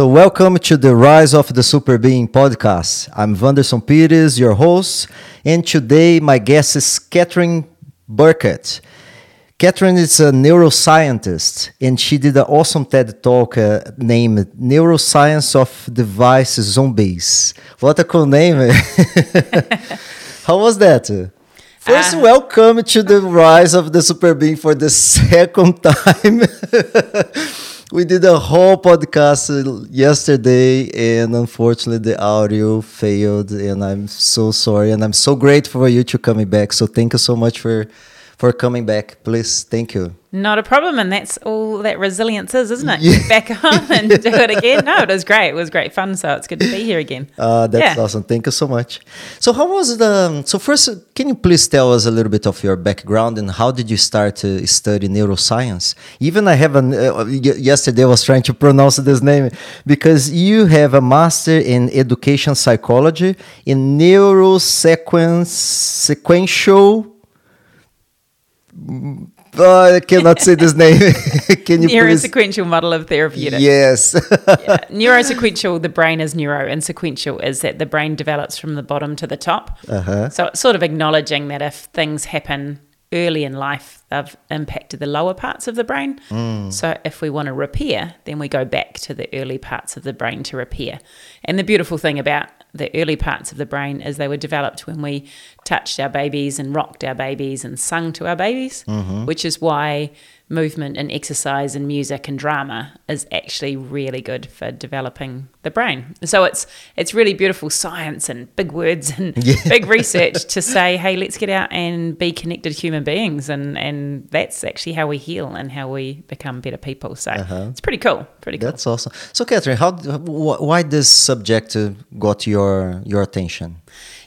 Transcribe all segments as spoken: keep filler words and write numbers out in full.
So welcome to the Rise of the Superbeing podcast. I'm Vanderson Pires, your host, and today my guest is Kathryn Berkett. Kathryn is a neuroscientist, and she did an awesome TED Talk uh, named Neuroscience of Device Zombies. What a cool name. How was that? First, uh, welcome to the Rise of the Superbeing for the second time. We did a whole podcast yesterday, and unfortunately the audio failed, and I'm so sorry, and I'm so grateful for you to coming back. So thank you so much for, for coming back. Please, thank you. Not a problem, and that's all that resilience is, isn't it? Yeah. Get back on and yeah. do it again. No, it was great. It was great fun, so it's good to be here again. Uh, that's yeah. awesome. Thank you so much. So how was the... So first, can you please tell us a little bit of your background and how did you start to study neuroscience? Even I have... An, uh, yesterday I was trying to pronounce this name because you have a master in education psychology in neurosequential... Oh, I cannot say this name. Can you Neurosequential Model of Therapeutics. Yes. yeah. Neurosequential, the brain is neuro, and sequential is that the brain develops from the bottom to the top. Uh-huh. So it's sort of acknowledging that if things happen early in life, they've impacted the lower parts of the brain. Mm. So if we want to repair, then we go back to the early parts of the brain to repair. And the beautiful thing about the early parts of the brain is they were developed when we touched our babies and rocked our babies and sung to our babies, mm-hmm. which is why movement and exercise and music and drama is actually really good for developing the brain. So it's it's really beautiful science and big words and yeah. big research to say, hey, let's get out and be connected human beings. And, and that's actually how we heal and how we become better people. So uh-huh. it's pretty cool. Pretty cool. That's awesome. So Kathryn, how why this subject got your your attention?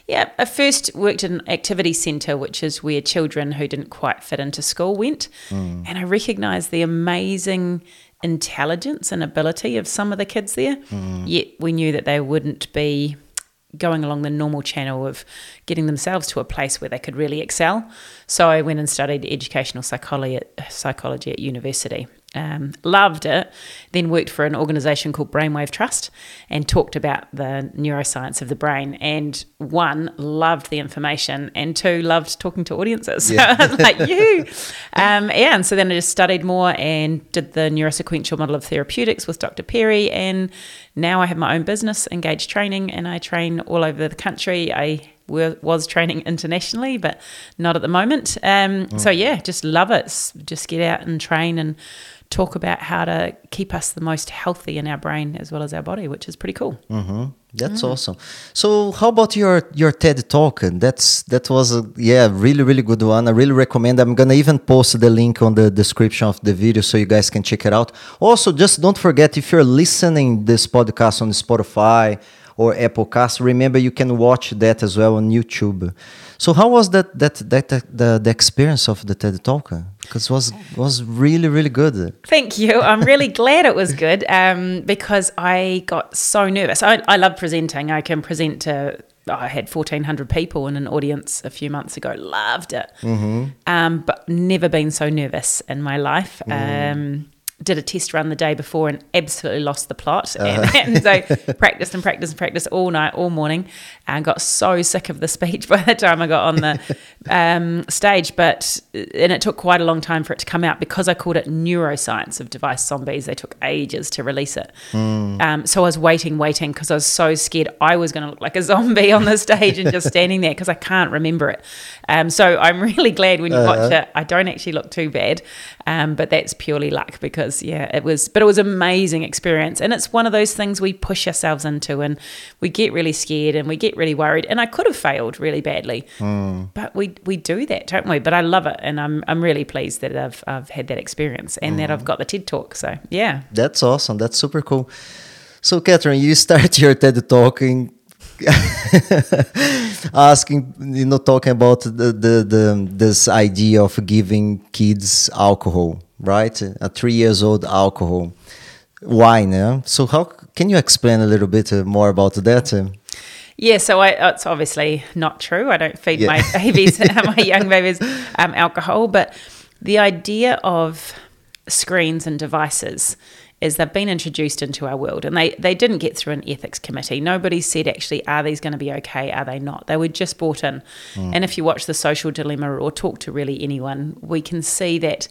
Yeah, I first worked at an activity centre, which is where children who didn't quite fit into school went. Mm. And I recognised the amazing intelligence and ability of some of the kids there, mm. yet we knew that they wouldn't be going along the normal channel of getting themselves to a place where they could really excel. So I went and studied educational psychology at, psychology at university. Um, loved it, then worked for an organisation called Brainwave Trust and talked about the neuroscience of the brain, and one, loved the information, and two, loved talking to audiences. Yeah. So I was like, you. Um, yeah, and so then I just studied more and did the Neurosequential Model of Therapeutics with Doctor Perry, and now I have my own business, Engaged Training, and I train all over the country. I Were, was training internationally, but not at the moment. Um, mm. So yeah, just love it. Just get out and train and talk about how to keep us the most healthy in our brain as well as our body, which is pretty cool. Mm-hmm. That's mm. awesome. So how about your your TED Talk? And that's that was a, yeah really really good one. I really recommend. I'm gonna even post the link on the description of the video so you guys can check it out. Also, just don't forget, if you're listening this podcast on Spotify or Apple Cast, remember you can watch that as well on YouTube. So how was that that that, that the, the experience of the TED Talk? Because it was was really really good. Thank you. I'm really glad it was good um, because I got so nervous. I, I love presenting. I can present to. I had fourteen hundred people in an audience a few months ago. Loved it, mm-hmm. um, but never been so nervous in my life. Mm. Um, did a test run the day before and absolutely lost the plot. Uh-huh. And, and so practiced and practiced and practiced all night, all morning, and got so sick of the speech by the time I got on the um, stage. But and it took quite a long time for it to come out because I called it Neuroscience of Device Zombies. They took ages to release it. Mm. Um, so I was waiting, waiting, because I was so scared I was going to look like a zombie on the stage and just standing there because I can't remember it. Um, so I'm really glad when you uh-huh. watch it, I don't actually look too bad, um, but that's purely luck because yeah, it was, but it was an amazing experience. And it's one of those things we push ourselves into and we get really scared and we get really worried. And I could have failed really badly, mm. but we we do that, don't we? But I love it. And I'm I'm really pleased that I've, I've had that experience and mm. that I've got the TED Talk. So yeah. That's awesome. That's super cool. So Kathryn, you start your TED Talk in asking, you know, talking about the, the, the this idea of giving kids alcohol, right? A three years old alcohol, wine. Yeah? So how can you explain a little bit more about that? Yeah, so I, it's obviously not true. I don't feed yeah. my babies, my young babies, um, alcohol. But the idea of screens and devices is they've been introduced into our world, and they, they didn't get through an ethics committee. Nobody said, actually, are these going to be okay? Are they not? They were just brought in. Mm. And if you watch The Social Dilemma or talk to really anyone, we can see that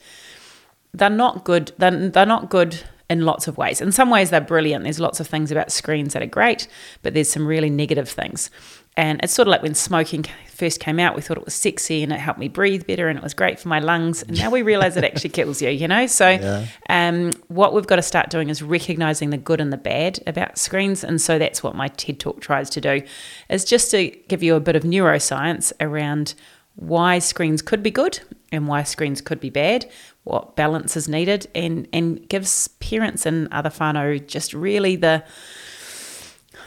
they're not good. They're, they're not good in lots of ways. In some ways, they're brilliant. There's lots of things about screens that are great, but there's some really negative things. And it's sort of like when smoking first came out, we thought it was sexy and it helped me breathe better and it was great for my lungs. And now we realize it actually kills you, you know? So yeah. um, what we've got to start doing is recognizing the good and the bad about screens. And so that's what my TED Talk tries to do, is just to give you a bit of neuroscience around why screens could be good and why screens could be bad, what balance is needed, and, and gives parents and other whānau just really the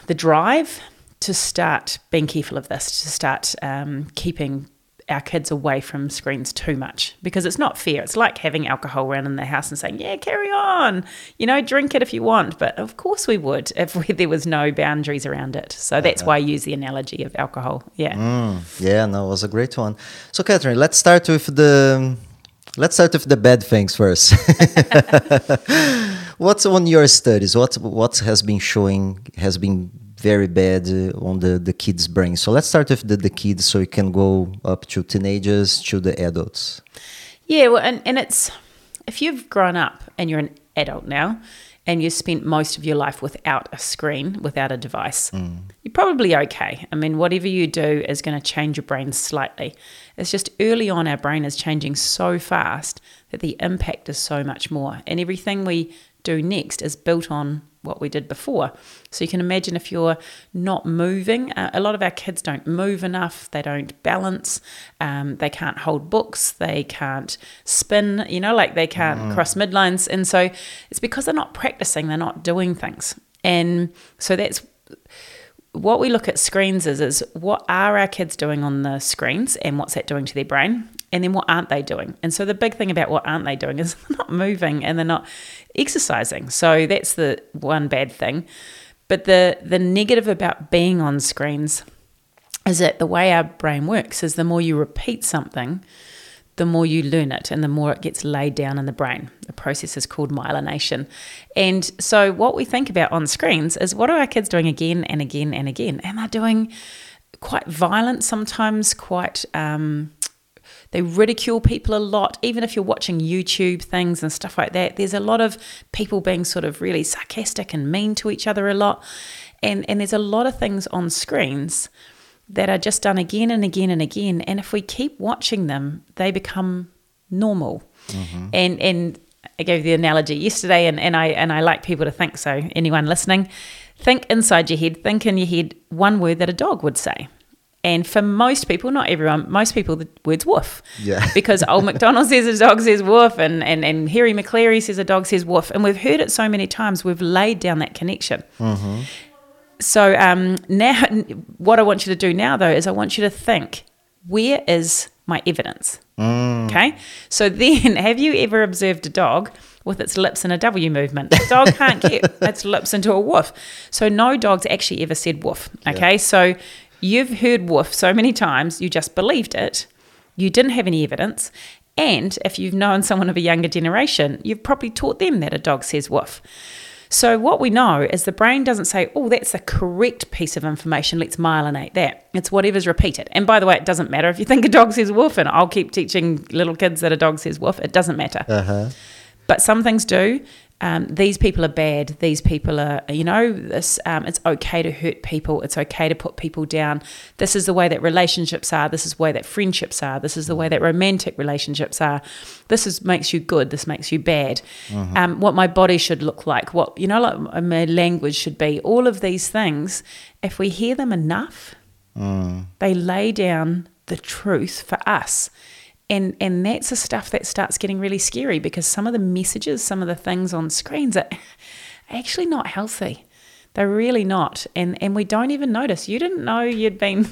the drive to start being careful of this, to start um, keeping our kids away from screens too much, because it's not fair. It's like having alcohol around in the house and saying, yeah, carry on, you know, drink it if you want. But of course we would if we, there was no boundaries around it. So that's why I use the analogy of alcohol. Yeah. Mm, yeah, no, it was a great one. So Kathryn, let's start with the, let's start with the bad things first. What's on your studies? What, what has been showing, has been very bad uh, on the, the kids' brain. So let's start with the, the kids, so you can go up to teenagers, to the adults. Yeah, well, and, and it's, if you've grown up and you're an adult now and you spent most of your life without a screen, without a device, mm. you're probably okay. I mean, whatever you do is going to change your brain slightly. It's just early on our brain is changing so fast that the impact is so much more, and everything we do next is built on what we did before. So you can imagine if you're not moving, uh, a lot of our kids don't move enough, they don't balance, um, they can't hold books, they can't spin, you know, like they can't mm. cross midlines. And so it's because they're not practicing, they're not doing things. And so that's what we look at screens is, is what are our kids doing on the screens and what's that doing to their brain? And then what aren't they doing? And so the big thing about what aren't they doing is they're not moving and they're not exercising. So that's the one bad thing. But the, the negative about being on screens is that the way our brain works is the more you repeat something, the more you learn it and the more it gets laid down in the brain. The process is called myelination. And so what we think about on screens is, what are our kids doing again and again and again? And they're doing quite violent sometimes, quite... Um, They ridicule people a lot. Even if you're watching YouTube things and stuff like that, there's a lot of people being sort of really sarcastic and mean to each other a lot. And, and there's a lot of things on screens that are just done again and again and again. And if we keep watching them, they become normal. Mm-hmm. And and I gave the analogy yesterday, and, and I and I like people to think, so anyone listening, think inside your head, think in your head one word that a dog would say. And for most people, not everyone, most people, the word's woof. Yeah. Because old MacDonald says a dog says woof, and, and, and Harry McCleary says a dog says woof. And we've heard it so many times, we've laid down that connection. Mm-hmm. So um, now, what I want you to do now, though, is I want you to think, where is my evidence? Mm. Okay? So then, have you ever observed a dog with its lips in a W movement? The dog can't get its lips into a woof. So no dog's actually ever said woof. Okay? Yeah. So... you've heard woof so many times, you just believed it, you didn't have any evidence, and if you've known someone of a younger generation, you've probably taught them that a dog says woof. So what we know is the brain doesn't say, oh, that's the correct piece of information, let's myelinate that. It's whatever's repeated. And by the way, it doesn't matter if you think a dog says woof, and I'll keep teaching little kids that a dog says woof, it doesn't matter. Uh-huh. But some things do. Um, these people are bad, these people are, you know, this. Um, it's okay to hurt people, it's okay to put people down, this is the way that relationships are, this is the way that friendships are, this is the way that romantic relationships are, this is makes you good, this makes you bad, mm-hmm. um, what my body should look like, what, you know, like my language should be, all of these things, if we hear them enough, mm. they lay down the truth for us. And and that's the stuff that starts getting really scary, because some of the messages, some of the things on screens are actually not healthy. They're really not. And and we don't even notice. You didn't know you'd been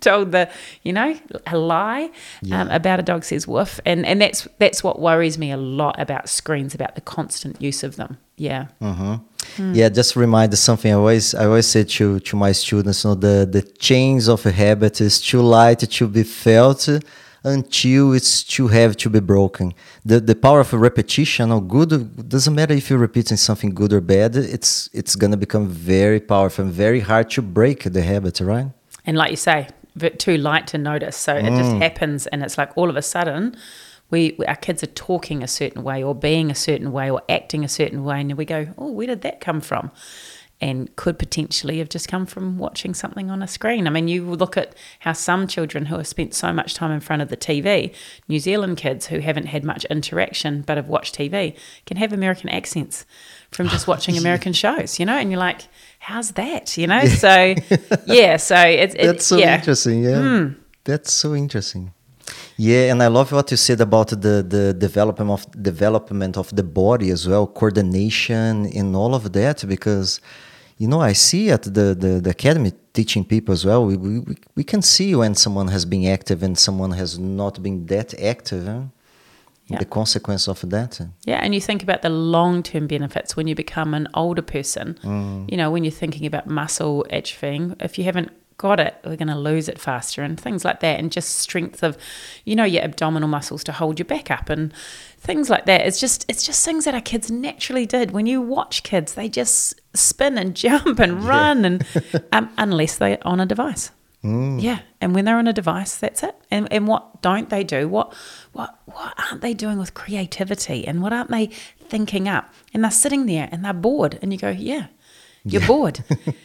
told the, you know, a lie yeah. um, about a dog says woof. And and that's that's what worries me a lot about screens, about the constant use of them. Yeah. Mm-hmm. Mm. Yeah, just remind us something. I always I always say to, to my students, you know, the, the chains of a habit is too light to be felt. until it's too heavy to be broken. The the power of repetition or good, doesn't matter if you're repeating something good or bad, it's it's going to become very powerful and very hard to break the habit, right? And like you say, but too light to notice. So mm. it just happens, and it's like all of a sudden, we our kids are talking a certain way or being a certain way or acting a certain way, and we go, oh, where did that come from? And could potentially have just come from watching something on a screen. I mean, you look at how some children who have spent so much time in front of the T V, New Zealand kids who haven't had much interaction but have watched T V, can have American accents from just watching American shows, you know? And you're like, how's that, you know? Yeah. So, yeah, so it's... It, That's so yeah. interesting, yeah. Mm. That's so interesting. Yeah, and I love what you said about the, the development of development of the body as well, coordination and all of that, because, you know, I see at the, the, the academy teaching people as well, we, we we can see when someone has been active and someone has not been that active, huh? Yeah. The consequence of that. Yeah, and you think about the long-term benefits when you become an older person, mm. you know, when you're thinking about muscle atrophying, if you haven't got it, we're going to lose it faster and things like that, and just strength of, you know, your abdominal muscles to hold your back up and things like that. It's just it's just things that our kids naturally did. When you watch kids, they just spin and jump and run, yeah. and um, unless they're on a device. Mm. Yeah, and when they're on a device, that's it. And and what don't they do? What what what aren't they doing with creativity, and what aren't they thinking up? And they're sitting there and they're bored, and you go, yeah, you're yeah. bored.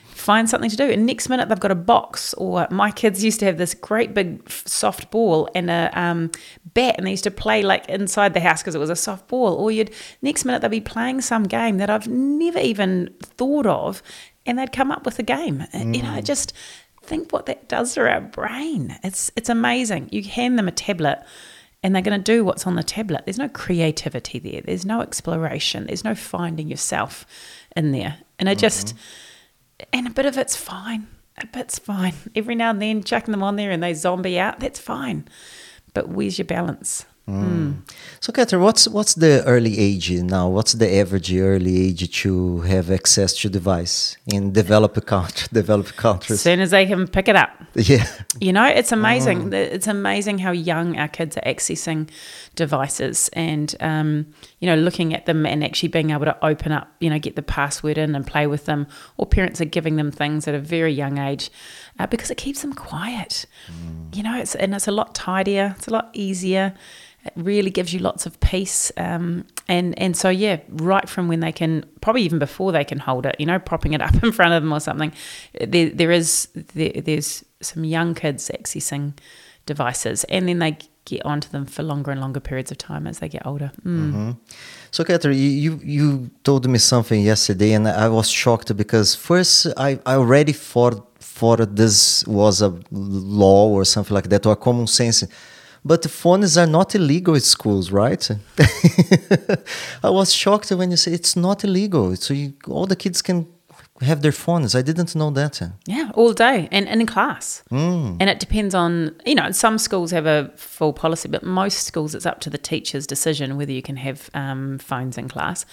Find something to do, and next minute they've got a box, or my kids used to have this great big soft ball and a um, bat, and they used to play like inside the house because it was a soft ball, or you'd next minute they'd be playing some game that I've never even thought of, and they'd come up with a game. Mm. You know, just think what that does to our brain. It's it's amazing. You hand them a tablet and they're going to do what's on the tablet. There's no creativity there. There's no exploration. There's no finding yourself in there. And it mm-hmm. just... And a bit of it's fine. A bit's fine. Every now and then, chucking them on there and they zombie out, that's fine. But where's your balance? Mm. Mm. So, Kathryn, what's what's the early age now? What's the average early age to have access to device in developed country, developed countries? As soon as they can pick it up. Yeah. You know, it's amazing. Mm. It's amazing how young our kids are accessing devices, and, um, you know, looking at them and actually being able to open up, you know, get the password in and play with them. Or parents are giving them things at a very young age. Uh, because it keeps them quiet, mm. you know, it's, and it's a lot tidier, it's a lot easier, it really gives you lots of peace, um, and, and so, yeah, right from when they can, probably even before they can hold it, you know, propping it up in front of them or something, there, there is, there, there's some young kids accessing devices, and then they get onto them for longer and longer periods of time as they get older. Mm. Mm-hmm. So, Kathryn, you, you told me something yesterday, and I was shocked because first I, I already thought for this was a law or something like that, or common sense. But phones are not illegal in schools, right? I was shocked when you said it's not illegal. So you, all the kids can have their phones. I didn't know that. Yeah, all day and, and in class. Mm. And it depends on, you know, some schools have a full policy, but most schools it's up to the teacher's decision whether you can have um, phones in class.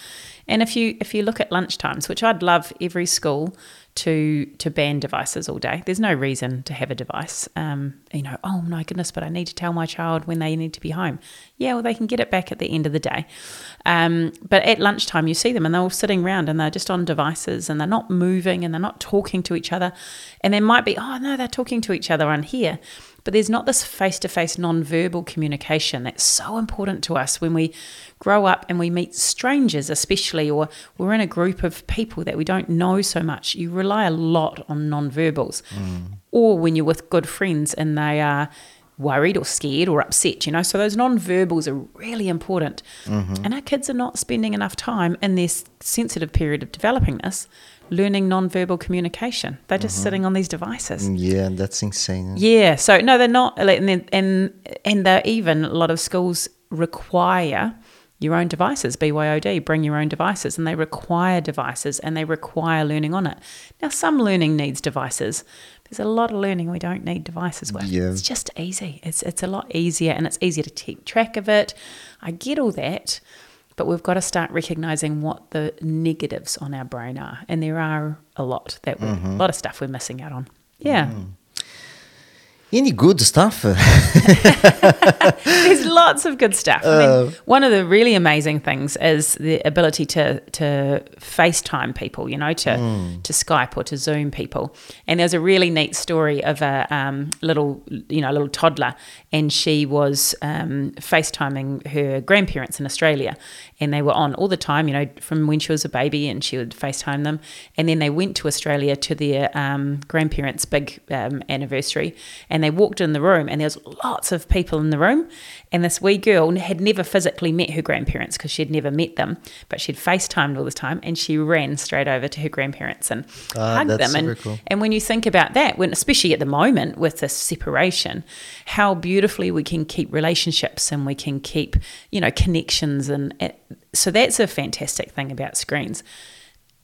And if you if you look at lunchtimes, which I'd love every school to to ban devices all day. There's no reason to have a device. Um, you know, oh my goodness, but I need to tell my child when they need to be home. Yeah, well, they can get it back at the end of the day. Um, but at lunchtime, you see them and they're all sitting around and they're just on devices and they're not moving and they're not talking to each other. And there might be, oh no, they're talking to each other on here. But there's not this face-to-face non-verbal communication that's so important to us when we grow up and we meet strangers especially, or we're in a group of people that we don't know so much. You rely a lot on non-verbals. Mm. Or when you're with good friends and they are worried or scared or upset, you know. So those non-verbals are really important. Mm-hmm. And our kids are not spending enough time in this sensitive period of developing this learning non-verbal communication. They're just mm-hmm. sitting on these devices. Yeah, that's insane. Yeah, so no, they're not, and and, and they're even, a lot of schools require your own devices, B Y O D, bring your own devices, and they require devices and they require learning on it. Now, some learning needs devices. There's a lot of learning we don't need devices with. Yeah. It's just easy. It's, it's a lot easier, and it's easier to keep track of it. I get all that. But we've got to start recognizing what the negatives on our brain are. And there are a lot that we're, mm-hmm. a lot of stuff we're missing out on. Yeah. Mm-hmm. Any good stuff? There's lots of good stuff. Uh, I mean, one of the really amazing things is the ability to to FaceTime people, you know, to, mm. to Skype or to Zoom people. And there's a really neat story of a um, little, you know, little toddler, and she was um, FaceTiming her grandparents in Australia, and they were on all the time, you know, from when she was a baby, and she would FaceTime them. And then they went to Australia to their um, grandparents' big um, anniversary. And And they walked in the room, and there was lots of people in the room, and this wee girl had never physically met her grandparents because she had never met them, but she'd FaceTimed all the time, and she ran straight over to her grandparents and uh, hugged them. And, cool. and when you think about that, when especially at the moment with this separation, how beautifully we can keep relationships and we can keep, you know, connections, and it, so that's a fantastic thing about screens.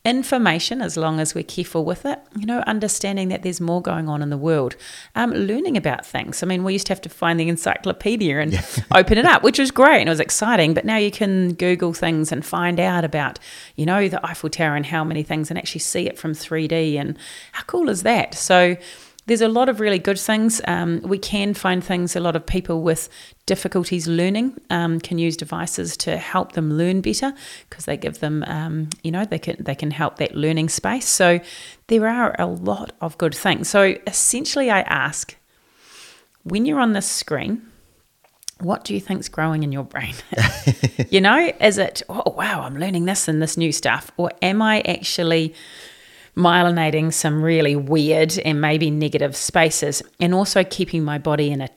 Information, as long as we're careful with it, you know, understanding that there's more going on in the world, um, learning about things. I mean, we used to have to find the encyclopedia and yeah. open it up, which was great and it was exciting, but now you can Google things and find out about, you know, the Eiffel Tower and how many things, and actually see it from three D, and how cool is that? So there's a lot of really good things. Um, we can find things, a lot of people with difficulties learning um, can use devices to help them learn better, because they give them, um, you know, they can they can help that learning space. So there are a lot of good things. So essentially I ask, when you're on this screen, what do you think's growing in your brain? You know, is it, oh, wow, I'm learning this and this new stuff, or am I actually myelinating some really weird and maybe negative spaces, and also keeping my body in a,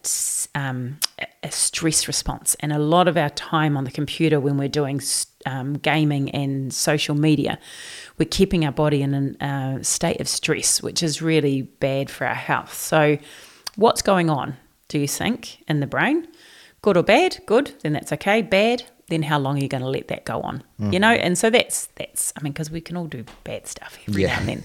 um, a stress response? And a lot of our time on the computer when we're doing um, gaming and social media, we're keeping our body in a uh, state of stress, which is really bad for our health. So what's going on, do you think, in the brain? Good or bad? Good, then that's okay. Bad, then how long are you going to let that go on? Mm. You know, and so that's, that's I mean, because we can all do bad stuff every yeah. now and then.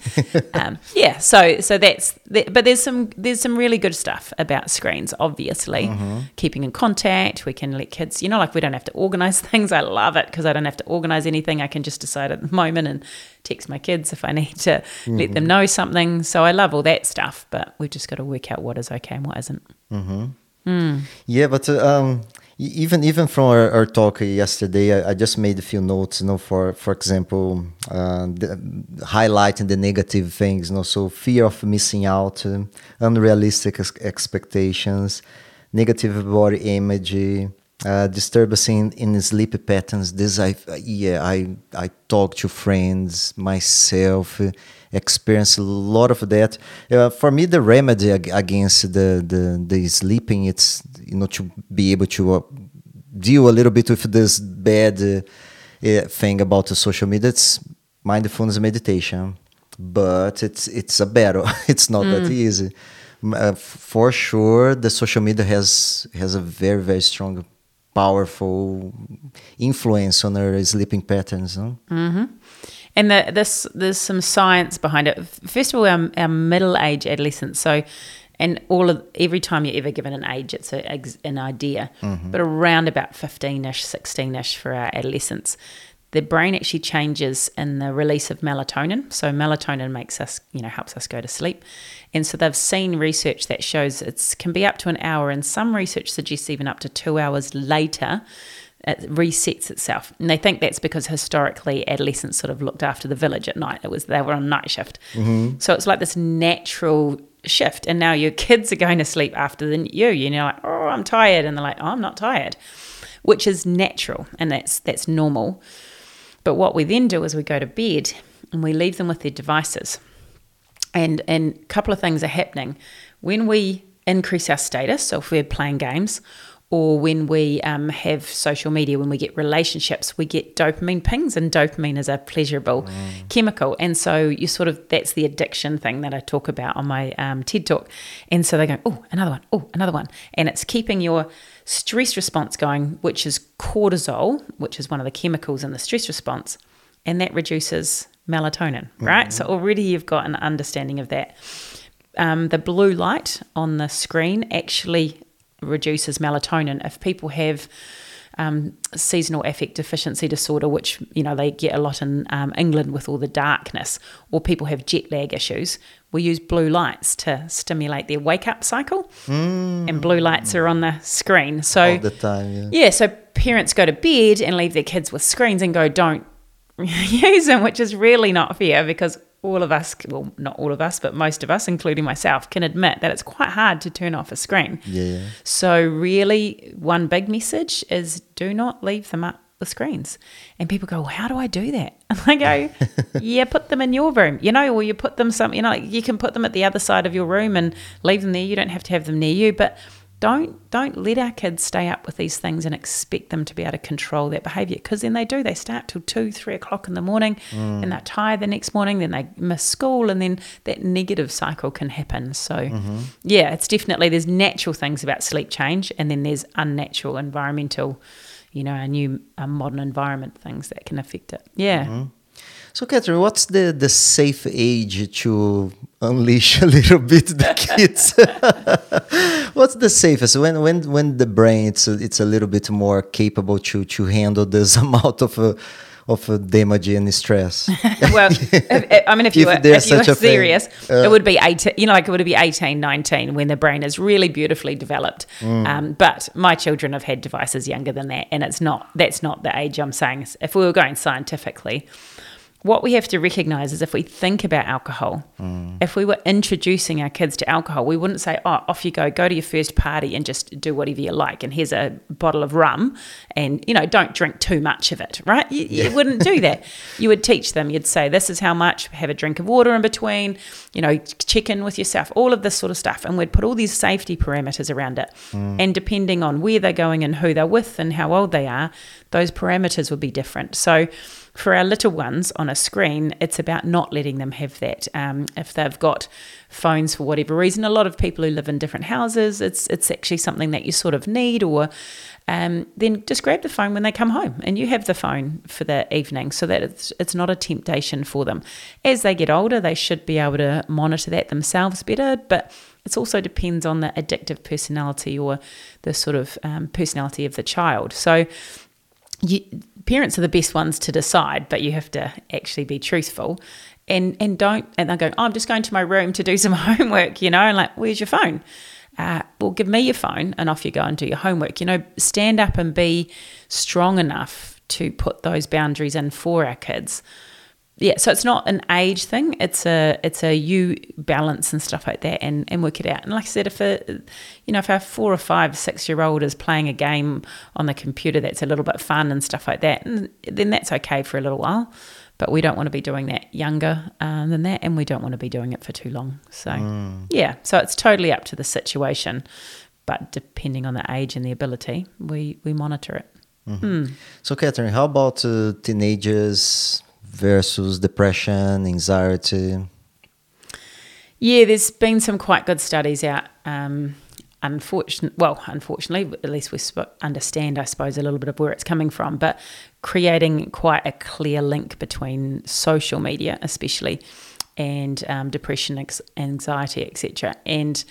um, yeah, so so that's, that, but there's some there's some really good stuff about screens, obviously. Mm-hmm. Keeping in contact, we can let kids, you know, like we don't have to organise things. I love it because I don't have to organise anything. I can just decide at the moment and text my kids if I need to mm-hmm. let them know something. So I love all that stuff, but we've just got to work out what is okay and what isn't. Mm-hmm. Mm. Yeah, but... Uh, um Even even from our, our talk yesterday, I, I just made a few notes, you know, for, for example, uh, the, highlighting the negative things, you know, so fear of missing out, um, unrealistic ex- expectations, negative body image, uh, disturbance in, in sleep patterns. This, I yeah, I, I talk to friends, myself, uh, experience a lot of that. Uh, for me, the remedy ag- against the, the, the sleeping, it's, you know, to be able to uh, deal a little bit with this bad uh, uh, thing about the social media. It's mindfulness meditation, but it's it's a battle. It's not mm. that easy. Uh, for sure, the social media has has a very, very strong, powerful influence on our sleeping patterns. No? Mm-hmm. And the, this, there's some science behind it. First of all, our, our middle age adolescents. So, and all of every time you're ever given an age, it's a, an idea. Mm-hmm. But around about fifteen-ish, sixteen-ish for our adolescents, the brain actually changes in the release of melatonin. So melatonin makes us, you know, helps us go to sleep. And so they've seen research that shows it can be up to an hour, and some research suggests even up to two hours later it resets itself. And they think that's because historically adolescents sort of looked after the village at night. It was they were on night shift. Mm-hmm. So it's like this natural shift. And now your kids are going to sleep after the you. You know, like, oh, I'm tired. And they're like, oh, I'm not tired, which is natural. And that's that's normal. But what we then do is we go to bed and we leave them with their devices. And, and a couple of things are happening. When we increase our status, so if we're playing games, or when we um, have social media, when we get relationships, we get dopamine pings, and dopamine is a pleasurable mm. chemical. And so you sort of, that's the addiction thing that I talk about on my um, TED Talk. And so they go, oh, another one, oh, another one. And it's keeping your stress response going, which is cortisol, which is one of the chemicals in the stress response, and that reduces melatonin, right? Mm. So already you've got an understanding of that. Um, the blue light on the screen actually reduces melatonin. If people have um, seasonal affect deficiency disorder, which, you know, they get a lot in um, England with all the darkness, or people have jet lag issues. We use blue lights to stimulate their wake-up cycle, mm. and blue lights are on the screen. So, all the time, yeah. Yeah, so parents go to bed and leave their kids with screens and go, don't use them, which is really not fair, because all of us, well, not all of us, but most of us, including myself, can admit that it's quite hard to turn off a screen. Yeah. So really, one big message is do not leave them up with screens. And people go, well, how do I do that? And I go, yeah, put them in your room, you know, or you put them some, you know, you can put them at the other side of your room and leave them there. You don't have to have them near you, but Don't don't let our kids stay up with these things and expect them to be able to control that behaviour, because then they do. They stay up till two, three o'clock in the morning, mm. and they're tired the next morning, then they miss school, and then that negative cycle can happen. So, mm-hmm. yeah, it's definitely, there's natural things about sleep change, and then there's unnatural environmental, you know, a new a modern environment things that can affect it. Yeah. Mm-hmm. So, Kathryn, what's the, the safe age to unleash a little bit the kids? What's the safest? When when when the brain it's a, it's a little bit more capable to to handle this amount of uh, of uh, damage and stress. Well, if, I mean, if you if were, if you were serious, uh, it would be eighteen. You know, like it would be eighteen, nineteen, when the brain is really beautifully developed. Mm. Um, but my children have had devices younger than that, and it's not that's not the age I'm saying. If we were going scientifically. What we have to recognise is if we think about alcohol, mm. if we were introducing our kids to alcohol, we wouldn't say, oh, off you go, go to your first party and just do whatever you like, and here's a bottle of rum and, you know, don't drink too much of it, right? You, yeah. you wouldn't do that. You would teach them. You'd say, this is how much, have a drink of water in between, you know, check in with yourself, all of this sort of stuff. And we'd put all these safety parameters around it. Mm. And depending on where they're going and who they're with and how old they are, those parameters would be different. So for our little ones on a screen, it's about not letting them have that. Um, if they've got phones for whatever reason, a lot of people who live in different houses, it's it's actually something that you sort of need, or um, then just grab the phone when they come home and you have the phone for the evening, so that it's, it's not a temptation for them. As they get older, they should be able to monitor that themselves better, but it also depends on the addictive personality or the sort of um, personality of the child. So you, parents are the best ones to decide, but you have to actually be truthful, and and don't and they'll go, oh, I'm just going to my room to do some homework, you know, and like, where's your phone? Uh, well, give me your phone, and off you go and do your homework. You know, stand up and be strong enough to put those boundaries in for our kids. Yeah, so it's not an age thing. It's a it's a you balance and stuff like that, and, and work it out. And like I said, if a, you know, if our four or five, six year old is playing a game on the computer that's a little bit fun and stuff like that, and then that's okay for a little while. But we don't want to be doing that younger uh, than that, and we don't want to be doing it for too long. So mm. yeah, so it's totally up to the situation, but depending on the age and the ability, we we monitor it. Mm-hmm. Mm. So Kathryn, how about uh, teenagers versus depression, anxiety? Yeah, there's been some quite good studies out. Um, unfortunate, well, unfortunately, at least we sp- understand, I suppose, a little bit of where it's coming from, but creating quite a clear link between social media, especially, and um, depression, ex- anxiety, et cetera. And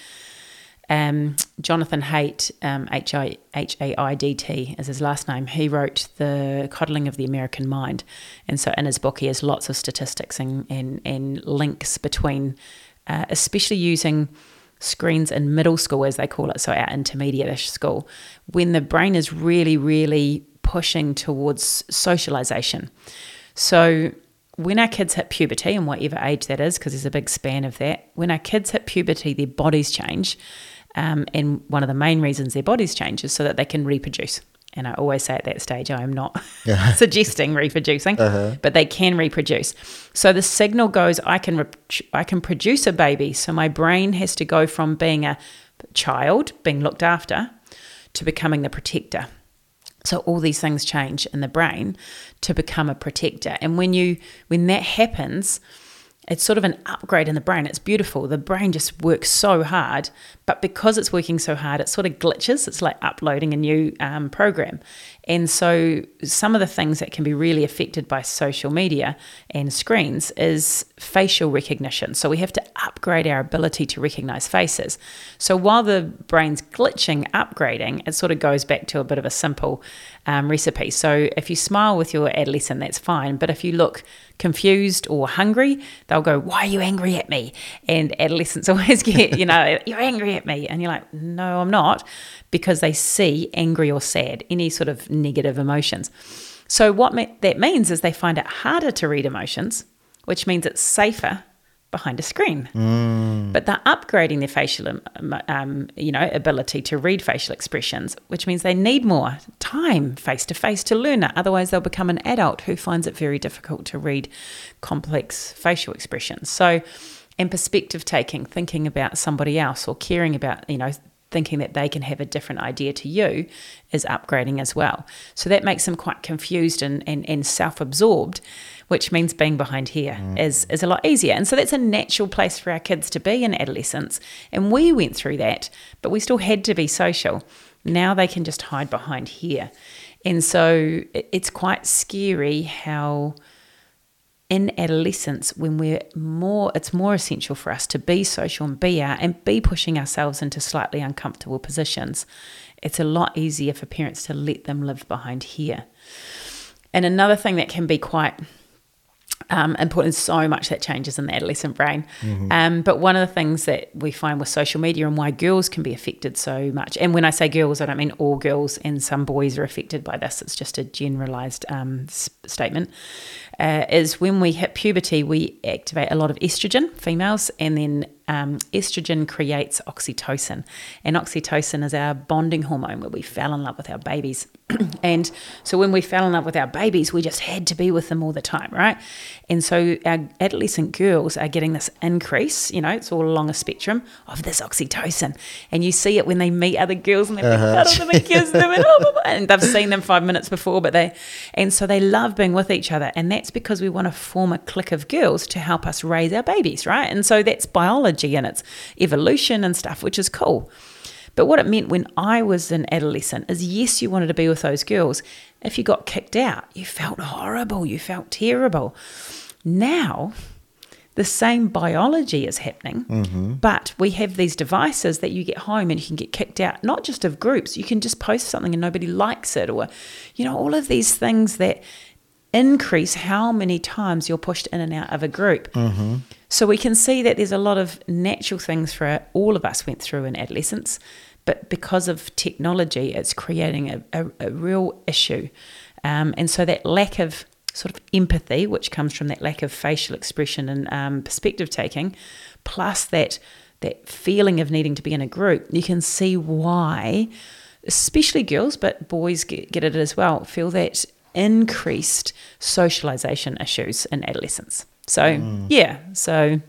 um, Jonathan Haidt, um, H A I D T is his last name, he wrote The Coddling of the American Mind. And so in his book, he has lots of statistics and, and, and links between, uh, especially using screens in middle school, as they call it, so our intermediate-ish school, when the brain is really, really pushing towards socialization. So when our kids hit puberty, and whatever age that is, because there's a big span of that, when our kids hit puberty, their bodies change. Um, and one of the main reasons their bodies change is so that they can reproduce. And I always say at that stage, I am not suggesting reproducing, uh-huh. but they can reproduce. So the signal goes, I can re- I can produce a baby. So my brain has to go from being a child, being looked after, to becoming the protector. So all these things change in the brain to become a protector. And when you when that happens, It's sort of an upgrade in the brain. It's beautiful. The brain just works so hard, but because it's working so hard, it sort of glitches. It's like uploading a new um, program. And so some of the things that can be really affected by social media and screens is facial recognition. So we have to upgrade our ability to recognize faces. So while the brain's glitching, upgrading, it sort of goes back to a bit of a simple um, recipe. So if you smile with your adolescent, that's fine. But if you look confused or hungry, they'll go, "Why are you angry at me?" And adolescents always get, you know, "You're angry at me." And you're like, "No, I'm not," because they see angry or sad, any sort of negative emotions. So what ma- that means is they find it harder to read emotions, which means it's safer behind a screen. Mm. But they're upgrading their facial, um, you know, ability to read facial expressions, which means they need more time face-to-face to learn it. Otherwise, they'll become an adult who finds it very difficult to read complex facial expressions. So, and perspective taking, thinking about somebody else or caring about, you know, thinking that they can have a different idea to you is upgrading as well. So that makes them quite confused and, and, and self-absorbed, which means being behind here mm. is, is a lot easier. And so that's a natural place for our kids to be in adolescence. And we went through that, but we still had to be social. Now they can just hide behind here. And so it's quite scary how in adolescence, when we're more, it's more essential for us to be social and be out and be pushing ourselves into slightly uncomfortable positions. It's a lot easier for parents to let them live behind here. And another thing that can be quite um, important, so much that changes in the adolescent brain. Mm-hmm. Um, but one of the things that we find with social media and why girls can be affected so much, and when I say girls, I don't mean all girls, and some boys are affected by this. It's just a generalized um, statement. Uh, is when we hit puberty, we activate a lot of estrogen, females, and then um, estrogen creates oxytocin. And oxytocin is our bonding hormone where we fell in love with our babies. And so when we fell in love with our babies, we just had to be with them all the time, right? And so our adolescent girls are getting this increase, you know, it's all along a spectrum of this oxytocin. And you see it when they meet other girls and they uh-huh. cuddle them and kiss them and, oh, and they've seen them five minutes before, but they, and so they love being with each other. And that's because we want to form a clique of girls to help us raise our babies, right? And so that's biology and it's evolution and stuff, which is cool. But what it meant when I was an adolescent is, yes, you wanted to be with those girls. If you got kicked out, you felt horrible, you felt terrible. Now, the same biology is happening, mm-hmm. but we have these devices that you get home and you can get kicked out, not just of groups. You can just post something and nobody likes it, or, you know, all of these things that increase how many times you're pushed in and out of a group. Mm-hmm. So we can see that there's a lot of natural things for all of us went through in adolescence, but because of technology, it's creating a, a, a real issue. Um, and so that lack of sort of empathy, which comes from that lack of facial expression and um, perspective taking, plus that that feeling of needing to be in a group, you can see why, especially girls, but boys get, get it as well, feel that increased socialization issues in adolescence. So mm. yeah, so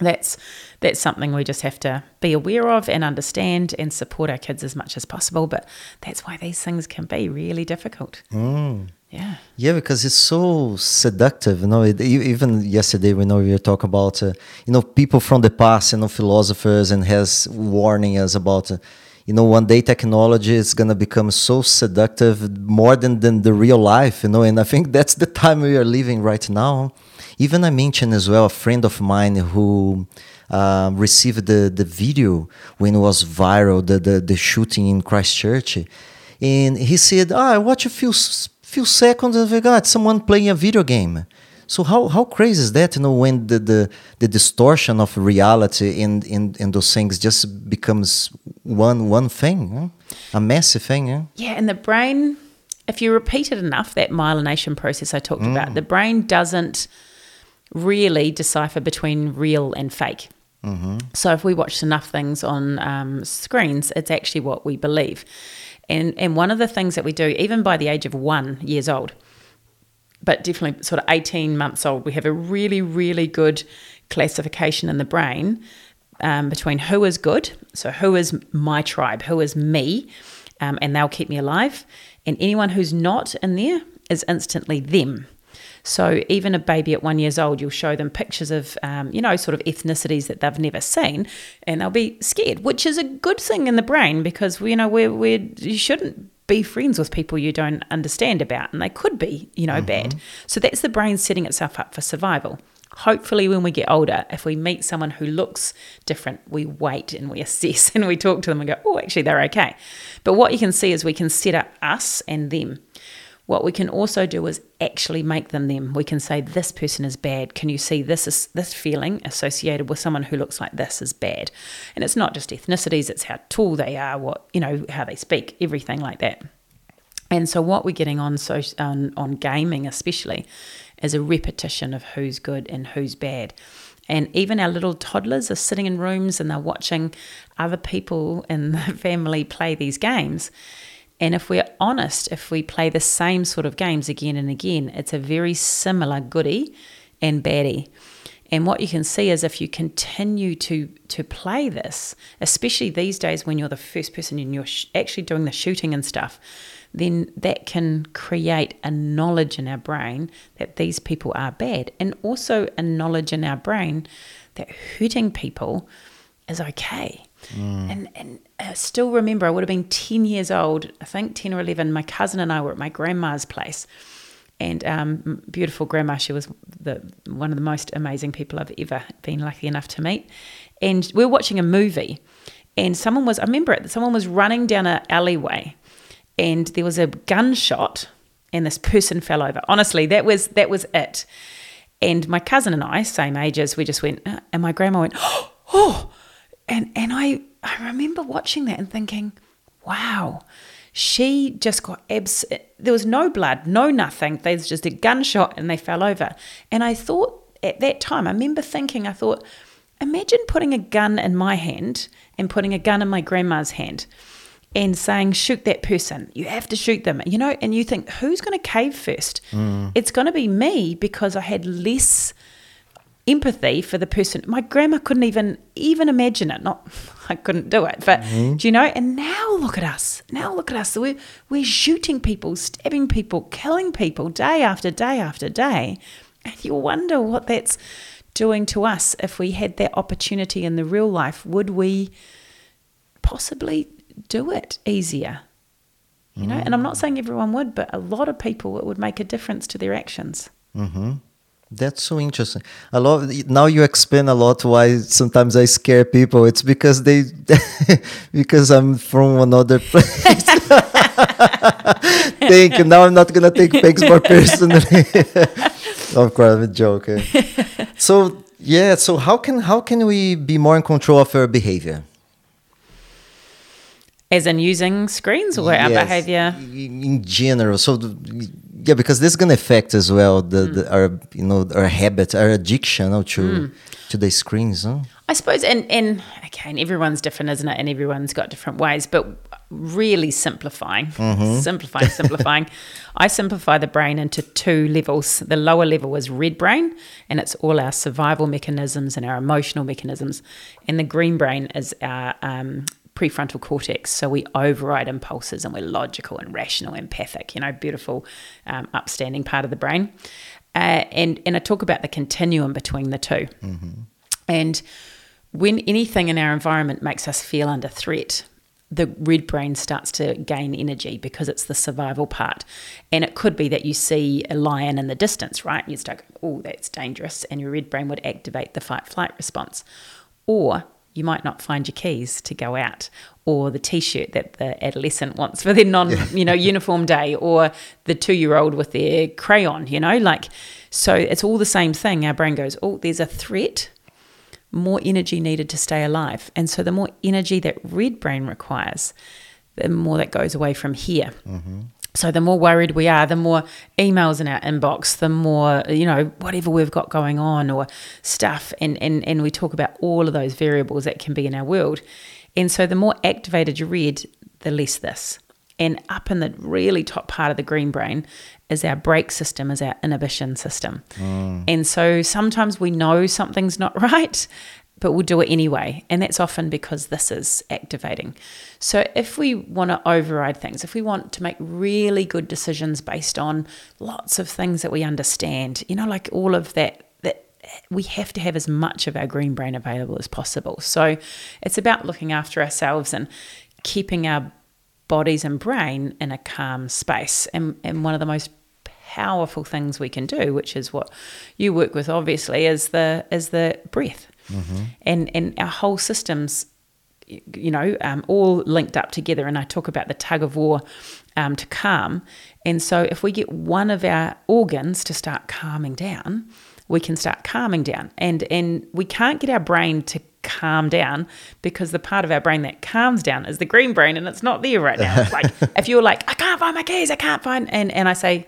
that's that's something we just have to be aware of and understand and support our kids as much as possible. But that's why these things can be really difficult. Mm. Yeah, yeah, because it's so seductive. You know, it, even yesterday, we know we were talking about uh, you know people from the past, you know, philosophers, and has warning us about. Uh, You know, one day technology is going to become so seductive, more than, than the real life, you know, and I think that's the time we are living right now. Even I mentioned as well, a friend of mine who uh, received the, the video when it was viral, the, the, the shooting in Christchurch. And he said, oh, I watched a few, few seconds and I forgot someone playing a video game. So how, how crazy is that, you know, when the, the, the distortion of reality and, and, and those things just becomes one one thing, huh? A massive thing. Huh? Yeah, and the brain, if you repeat it enough, that myelination process I talked mm. about, the brain doesn't really decipher between real and fake. Mm-hmm. So if we watch enough things on um, screens, it's actually what we believe. And, and one of the things that we do, even by the age of one years old, but definitely sort of eighteen months old, we have a really, really good classification in the brain um, between who is good, so who is my tribe, who is me, um, and they'll keep me alive, and anyone who's not in there is instantly them. So even a baby at one years old, you'll show them pictures of, um, you know, sort of ethnicities that they've never seen, and they'll be scared, which is a good thing in the brain, because, you know, we're, we're, you shouldn't be friends with people you don't understand about, and they could be, you know, mm-hmm. bad. So that's the brain setting itself up for survival. Hopefully when we get older, if we meet someone who looks different, we wait and we assess and we talk to them and go, oh, actually they're okay. But what you can see is we can set up us and them. What we can also do is actually make them them. We can say, this person is bad. Can you see this is this feeling associated with someone who looks like this is bad? And it's not just ethnicities, it's how tall they are, what, you know, how they speak, everything like that. And so what we're getting on so on, on gaming especially is a repetition of who's good and who's bad. And even our little toddlers are sitting in rooms and they're watching other people in the family play these games. And if we're honest, if we play the same sort of games again and again, it's a very similar goodie and baddie. And what you can see is if you continue to to play this, especially these days when you're the first person and you're sh- actually doing the shooting and stuff, then that can create a knowledge in our brain that these people are bad, and also a knowledge in our brain that hurting people is okay. Mm. And and I still remember I would have been ten years old, I think ten or eleven, my cousin and I were at my grandma's place, and um, beautiful grandma, she was the one of the most amazing people I've ever been lucky enough to meet, and we were watching a movie, and someone was, I remember it, someone was running down an alleyway, and there was a gunshot, and this person fell over. Honestly, that was that was it. And my cousin and I, same ages, we just went, and my grandma went, oh, and and I, I remember watching that and thinking, wow, she just got abs. There was no blood, no nothing. There was just a gunshot, and they fell over. And I thought at that time, I remember thinking, I thought, imagine putting a gun in my hand and putting a gun in my grandma's hand, and saying, shoot that person, you have to shoot them, you know, and you think, who's going to cave first? Mm. It's going to be me, because I had less empathy for the person. My grandma couldn't even even imagine it. Not, I couldn't do it, but, mm-hmm. do you know, and now look at us. Now look at us. We're, we're shooting people, stabbing people, killing people day after day after day, and you wonder what that's doing to us. If we had that opportunity in the real life, would we possibly do it easier, you know? Mm. And I'm not saying everyone would, but a lot of people, it would make a difference to their actions. Mm-hmm. That's so interesting. I love, now you explain a lot why sometimes I scare people. It's because they, because I'm from another place. Thank you. Now I'm not going to take things more personally. Of course, I'm joking. So, yeah. So how can, how can we be more in control of our behavior? As in using screens or yes, our behavior? In general. So, yeah, because this is going to affect as well the, mm. the, our, you know, our habit, our addiction, you know, to mm. to the screens. Huh? I suppose, and, and, okay, and everyone's different, isn't it? And everyone's got different ways, but really simplifying, mm-hmm. simplifying, simplifying. I simplify the brain into two levels. The lower level is red brain, and it's all our survival mechanisms and our emotional mechanisms. And the green brain is our... Um, prefrontal cortex, so we override impulses and we're logical and rational, empathic, you know, beautiful, um, upstanding part of the brain. Uh, and, and I talk about the continuum between the two. Mm-hmm. And when anything in our environment makes us feel under threat, the red brain starts to gain energy because it's the survival part. And it could be that you see a lion in the distance, right? And you start going, oh, that's dangerous. And your red brain would activate the fight-flight response. Or you might not find your keys to go out, or the T-shirt that the adolescent wants for their non, yeah. you know, uniform day, or the two-year-old with their crayon, you know, like, so it's all the same thing. Our brain goes, oh, there's a threat, more energy needed to stay alive. And so the more energy that red brain requires, the more that goes away from here. Mm-hmm. So the more worried we are, the more emails in our inbox, the more, you know, whatever we've got going on or stuff. And, and, and we talk about all of those variables that can be in our world. And so the more activated your red, the less this. And up in the really top part of the green brain is our brake system, is our inhibition system. Mm. And so sometimes we know something's not right, but we'll do it anyway. And that's often because this is activating. So if we want to override things, if we want to make really good decisions based on lots of things that we understand, you know, like all of that, that we have to have as much of our green brain available as possible. So it's about looking after ourselves and keeping our bodies and brain in a calm space. And, and one of the most powerful things we can do, which is what you work with obviously, is the is the breath. Mm-hmm. And and our whole systems, you know, um, all linked up together. And I talk about the tug of war um, to calm. And so if we get one of our organs to start calming down, we can start calming down. And and we can't get our brain to calm down because the part of our brain that calms down is the green brain, and it's not there right now. It's like if you're like, I can't find my keys, I can't find, and and I say,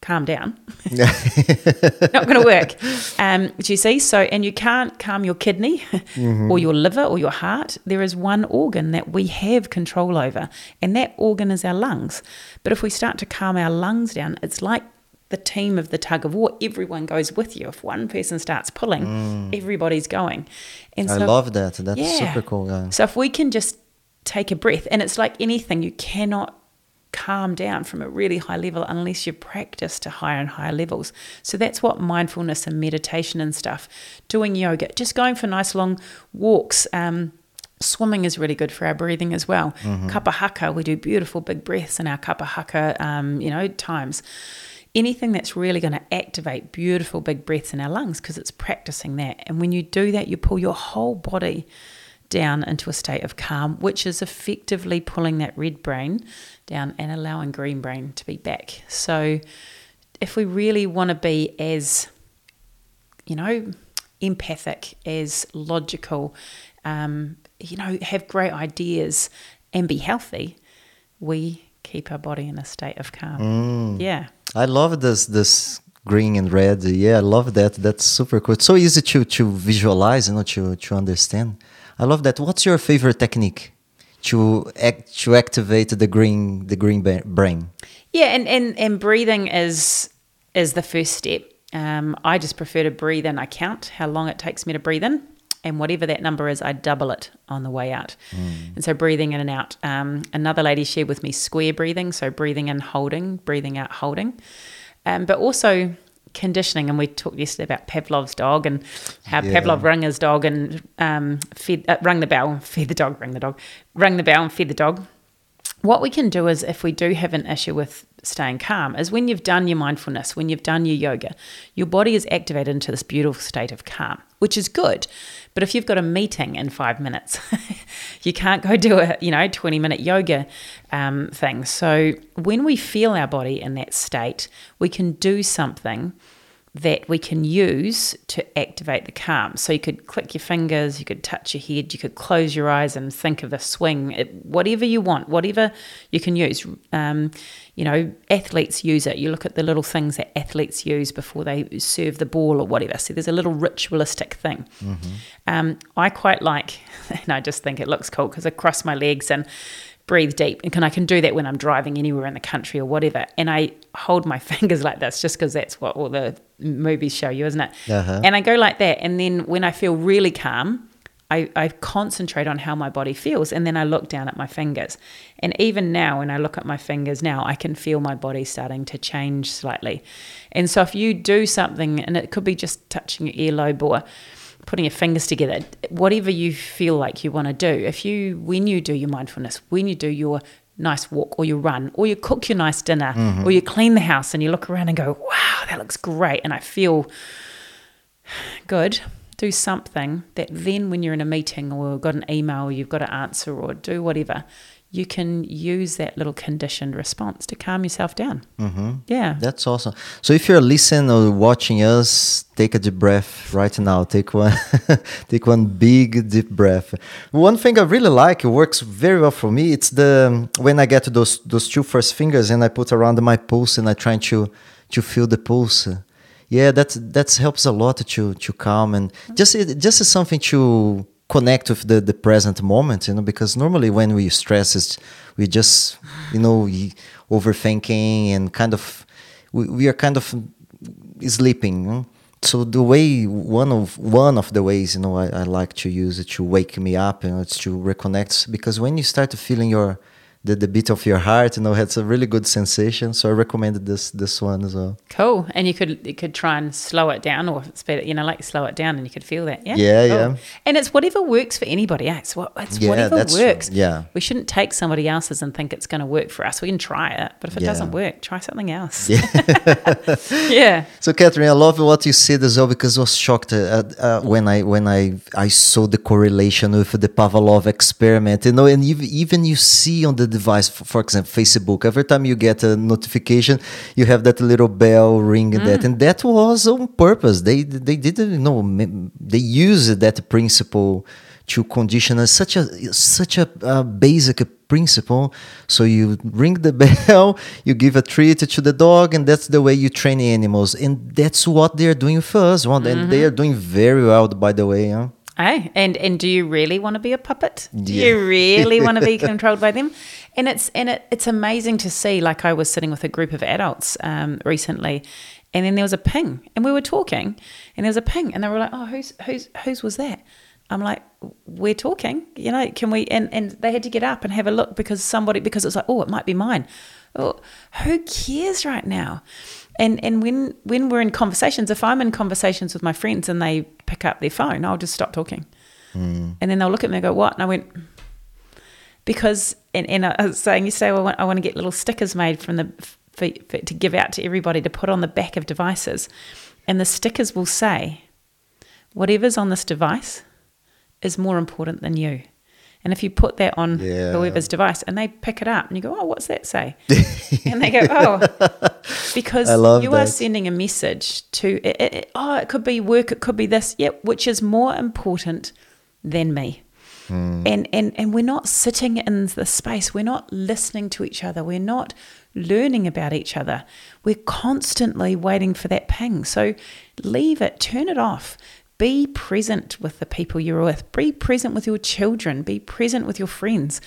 calm down. Not going to work. Um, do you see? So, and you can't calm your kidney mm-hmm. or your liver or your heart. There is one organ that we have control over, and that organ is our lungs. But if we start to calm our lungs down, it's like the team of the tug of war. Everyone goes with you. If one person starts pulling, mm. everybody's going. And so, I love that. That's yeah. super cool. Yeah. So if we can just take a breath, and it's like anything, you cannot calm down from a really high level unless you practice to higher and higher levels. So that's what mindfulness and meditation and stuff, doing yoga, just going for nice long walks. Um, swimming is really good for our breathing as well. Mm-hmm. Kapa haka, we do beautiful big breaths in our kapa haka, um, you know, times. Anything that's really going to activate beautiful big breaths in our lungs, because it's practicing that. And when you do that, you pull your whole body down into a state of calm, which is effectively pulling that red brain down and allowing green brain to be back. So if we really want to be as, you know, empathic, as logical, um, you know, have great ideas and be healthy, we keep our body in a state of calm. Mm. Yeah. I love this this green and red. Yeah, I love that. That's super cool. It's so easy to, to visualize, you know, to, to understand. I love that. What's your favorite technique to act, to activate the green the green brain? Yeah, and, and, and breathing is is the first step. Um, I just prefer to breathe in. I count how long it takes me to breathe in, and whatever that number is, I double it on the way out. Mm. And so breathing in and out. Um, another lady shared with me square breathing, so breathing in, holding, breathing out, holding. Um, but also conditioning, and we talked yesterday about Pavlov's dog and how yeah. Pavlov rang his dog and um, fed, uh, rang the bell, fed the dog, rang the dog, rang the bell and fed the dog. What we can do is, if we do have an issue with staying calm, is when you've done your mindfulness, when you've done your yoga, your body is activated into this beautiful state of calm, which is good. But if you've got a meeting in five minutes, you can't go do a, you know, twenty minute yoga um, thing. So when we feel our body in that state, we can do something that we can use to activate the calm. So you could click your fingers, you could touch your head, you could close your eyes and think of a swing, whatever you want, whatever you can use. Um, you know, athletes use it. You look at the little things that athletes use before they serve the ball or whatever. So there's a little ritualistic thing. Mm-hmm. Um, I quite like, and I just think it looks cool because I cross my legs and breathe deep, and can I can do that when I'm driving anywhere in the country or whatever, and I hold my fingers like this just because that's what all the movies show you, isn't it? Uh-huh. And I go like that, and then when I feel really calm, I, I concentrate on how my body feels, and then I look down at my fingers. And even now, when I look at my fingers now, I can feel my body starting to change slightly. And so if you do something, and it could be just touching your earlobe or putting your fingers together, whatever you feel like you want to do. If you, when you do your mindfulness, when you do your nice walk or your run or you cook your nice dinner mm-hmm. or you clean the house and you look around and go, wow, that looks great and I feel good, do something that then when you're in a meeting or got an email or you've got to answer or do whatever, you can use that little conditioned response to calm yourself down. Mm-hmm. Yeah. That's awesome. So if you're listening or watching us, take a deep breath right now. Take one take one big deep breath. One thing I really like, it works very well for me, it's the when I get to those those two first fingers and I put around my pulse and I try to to feel the pulse. Yeah, that's that helps a lot to to calm and mm-hmm. just it just is something to connect with the, the present moment, you know, because normally when we stress, it's, we just, you know, overthinking and kind of, we, we are kind of sleeping. You know? So the way one of one of the ways you know I, I like to use it to wake me up, you know, it's to reconnect, because when you start feeling your the, the beat of your heart, you know, it's a really good sensation. So I recommended this this one as well. Cool. And you could you could try and slow it down or speed it, you know, like slow it down, and you could feel that. Yeah. Yeah. Cool. Yeah. And it's whatever works for anybody. Eh? It's what it's yeah, whatever works. True. Yeah. We shouldn't take somebody else's and think it's going to work for us. We can try it, but if it yeah. doesn't work, try something else. Yeah. yeah. So Kathryn, I love what you said as well, because I was shocked uh, uh, when I when I I saw the correlation with the Pavlov experiment. You know, and you, even you see on the device, for example, Facebook, every time you get a notification, you have that little bell ring mm. that, and that was on purpose. They they didn't, you know, they used that principle to condition us, such a such a uh, basic principle. So you ring the bell, you give a treat to the dog, and that's the way you train animals. And that's what they're doing for us. Well, mm-hmm. And they are doing very well, by the way, huh? Oh, and, and do you really want to be a puppet? Do yeah. you really want to be controlled by them? And it's and it, it's amazing to see. Like, I was sitting with a group of adults um, recently, and then there was a ping, and we were talking, and there was a ping, and they were like, "Oh, who's who's whose was that?" I'm like, "We're talking, you know? Can we?" And and they had to get up and have a look because somebody because it was like, "Oh, it might be mine." Oh, who cares right now? And and when, when we're in conversations, if I'm in conversations with my friends and they pick up their phone, I'll just stop talking. Mm. And then they'll look at me and go, what? And I went, because, and, and I was saying yesterday, well, I, want, I want to get little stickers made from the for, for, to give out to everybody to put on the back of devices. And the stickers will say, whatever's on this device is more important than you. And if you put that on yeah. whoever's device and they pick it up and you go, oh, what's that say? And they go, oh, because you that. are sending a message to, it, it, it, oh, it could be work, it could be this, yeah, which is more important than me. Mm. And, and, and we're not sitting in the space. We're not listening to each other. We're not learning about each other. We're constantly waiting for that ping. So leave it, turn it off. Be present with the people you're with. Be present with your children. Be present with your friends.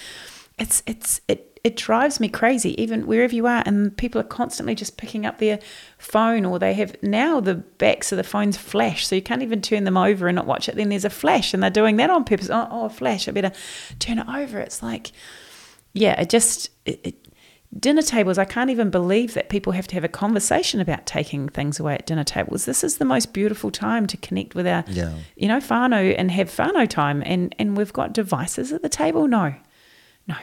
It's it's it it drives me crazy, even wherever you are, and people are constantly just picking up their phone, or they have now the backs of the phones flash, so you can't even turn them over and not watch it. Then there's a flash, and they're doing that on purpose. Oh, oh flash! I better turn it over. It's like, yeah, it just it, it, dinner tables. I can't even believe that people have to have a conversation about taking things away at dinner tables. This is the most beautiful time to connect with our, yeah. you know, whānau and have whānau time. And, and we've got devices at the table. No, no,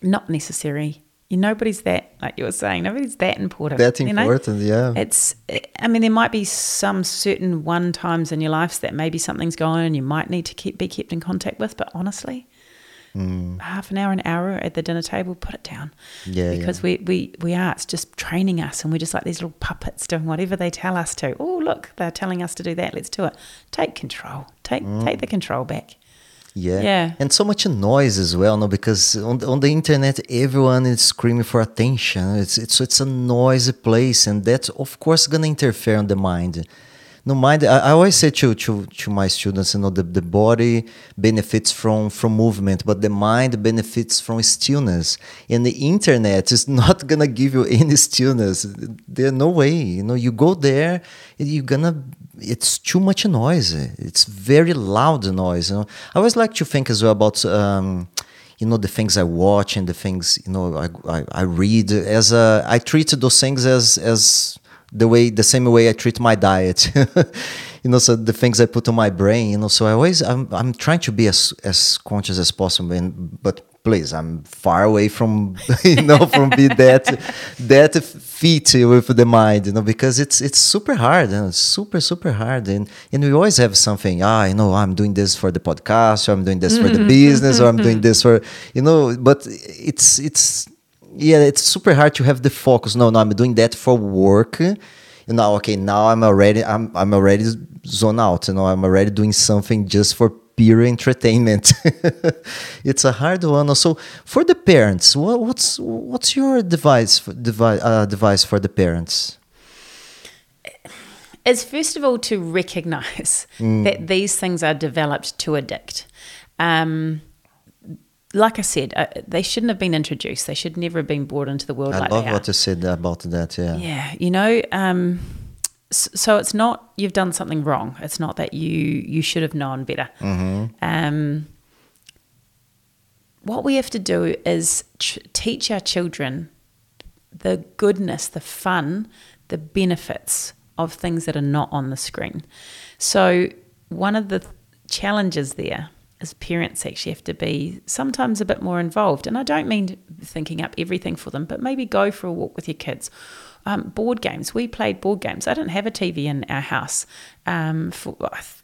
not necessary. You, nobody's that, like you were saying, nobody's that important. That important, you know? yeah. It's. I mean, there might be some certain one times in your life that maybe something's going on and you might need to keep be kept in contact with, but honestly... Mm. half an hour, an hour at the dinner table, put it down. Yeah, because yeah. we we we are. It's just training us, and we're just like these little puppets doing whatever they tell us to. Oh, look, they're telling us to do that. Let's do it. Take control. Take mm. take the control back. Yeah. yeah, and so much noise as well, no? Because on on the internet, everyone is screaming for attention. It's it's it's a noisy place, and that's of course going to interfere on the mind. No mind. I always say to, to, to my students, you know, the, the body benefits from, from movement, but the mind benefits from stillness. And the internet is not gonna give you any stillness. There's no way. You know, you go there, you're gonna. It's too much noise. It's very loud noise. You know, I always like to think as well about. Um, You know, the things I watch and the things you know I I, I read. As a, I treat those things as as. The way, the same way I treat my diet, you know. So the things I put on my brain, you know. So I always, I'm, I'm trying to be as as conscious as possible. And, but please, I'm far away from, you know, from be that that fit with the mind, you know, because it's it's super hard, you know, it's super super hard. And and we always have something. Ah, you know, I'm doing this for the podcast, or I'm doing this mm-hmm. for the business, or I'm doing this for, you know. But it's it's. Yeah, it's super hard to have the focus. No, no, I'm doing that for work. You know, okay, now I'm already, I'm, I'm already zoned out. You know, I'm already doing something just for pure entertainment. It's a hard one. So, for the parents, what, what's what's your device for, device uh, device for the parents? Is first of all to recognize mm. that these things are developed to addict. Um, Like I said, uh, they shouldn't have been introduced. They should never have been brought into the world I like that. I love what you said about that, yeah. Yeah, you know, um, So it's not you've done something wrong. It's not that you you should have known better. Mm-hmm. Um, what we have to do is ch- teach our children the goodness, the fun, the benefits of things that are not on the screen. So one of the th- challenges there is parents actually have to be sometimes a bit more involved. And I don't mean thinking up everything for them, but maybe go for a walk with your kids. Um, board games. We played board games. I didn't have a T V in our house. Um, for,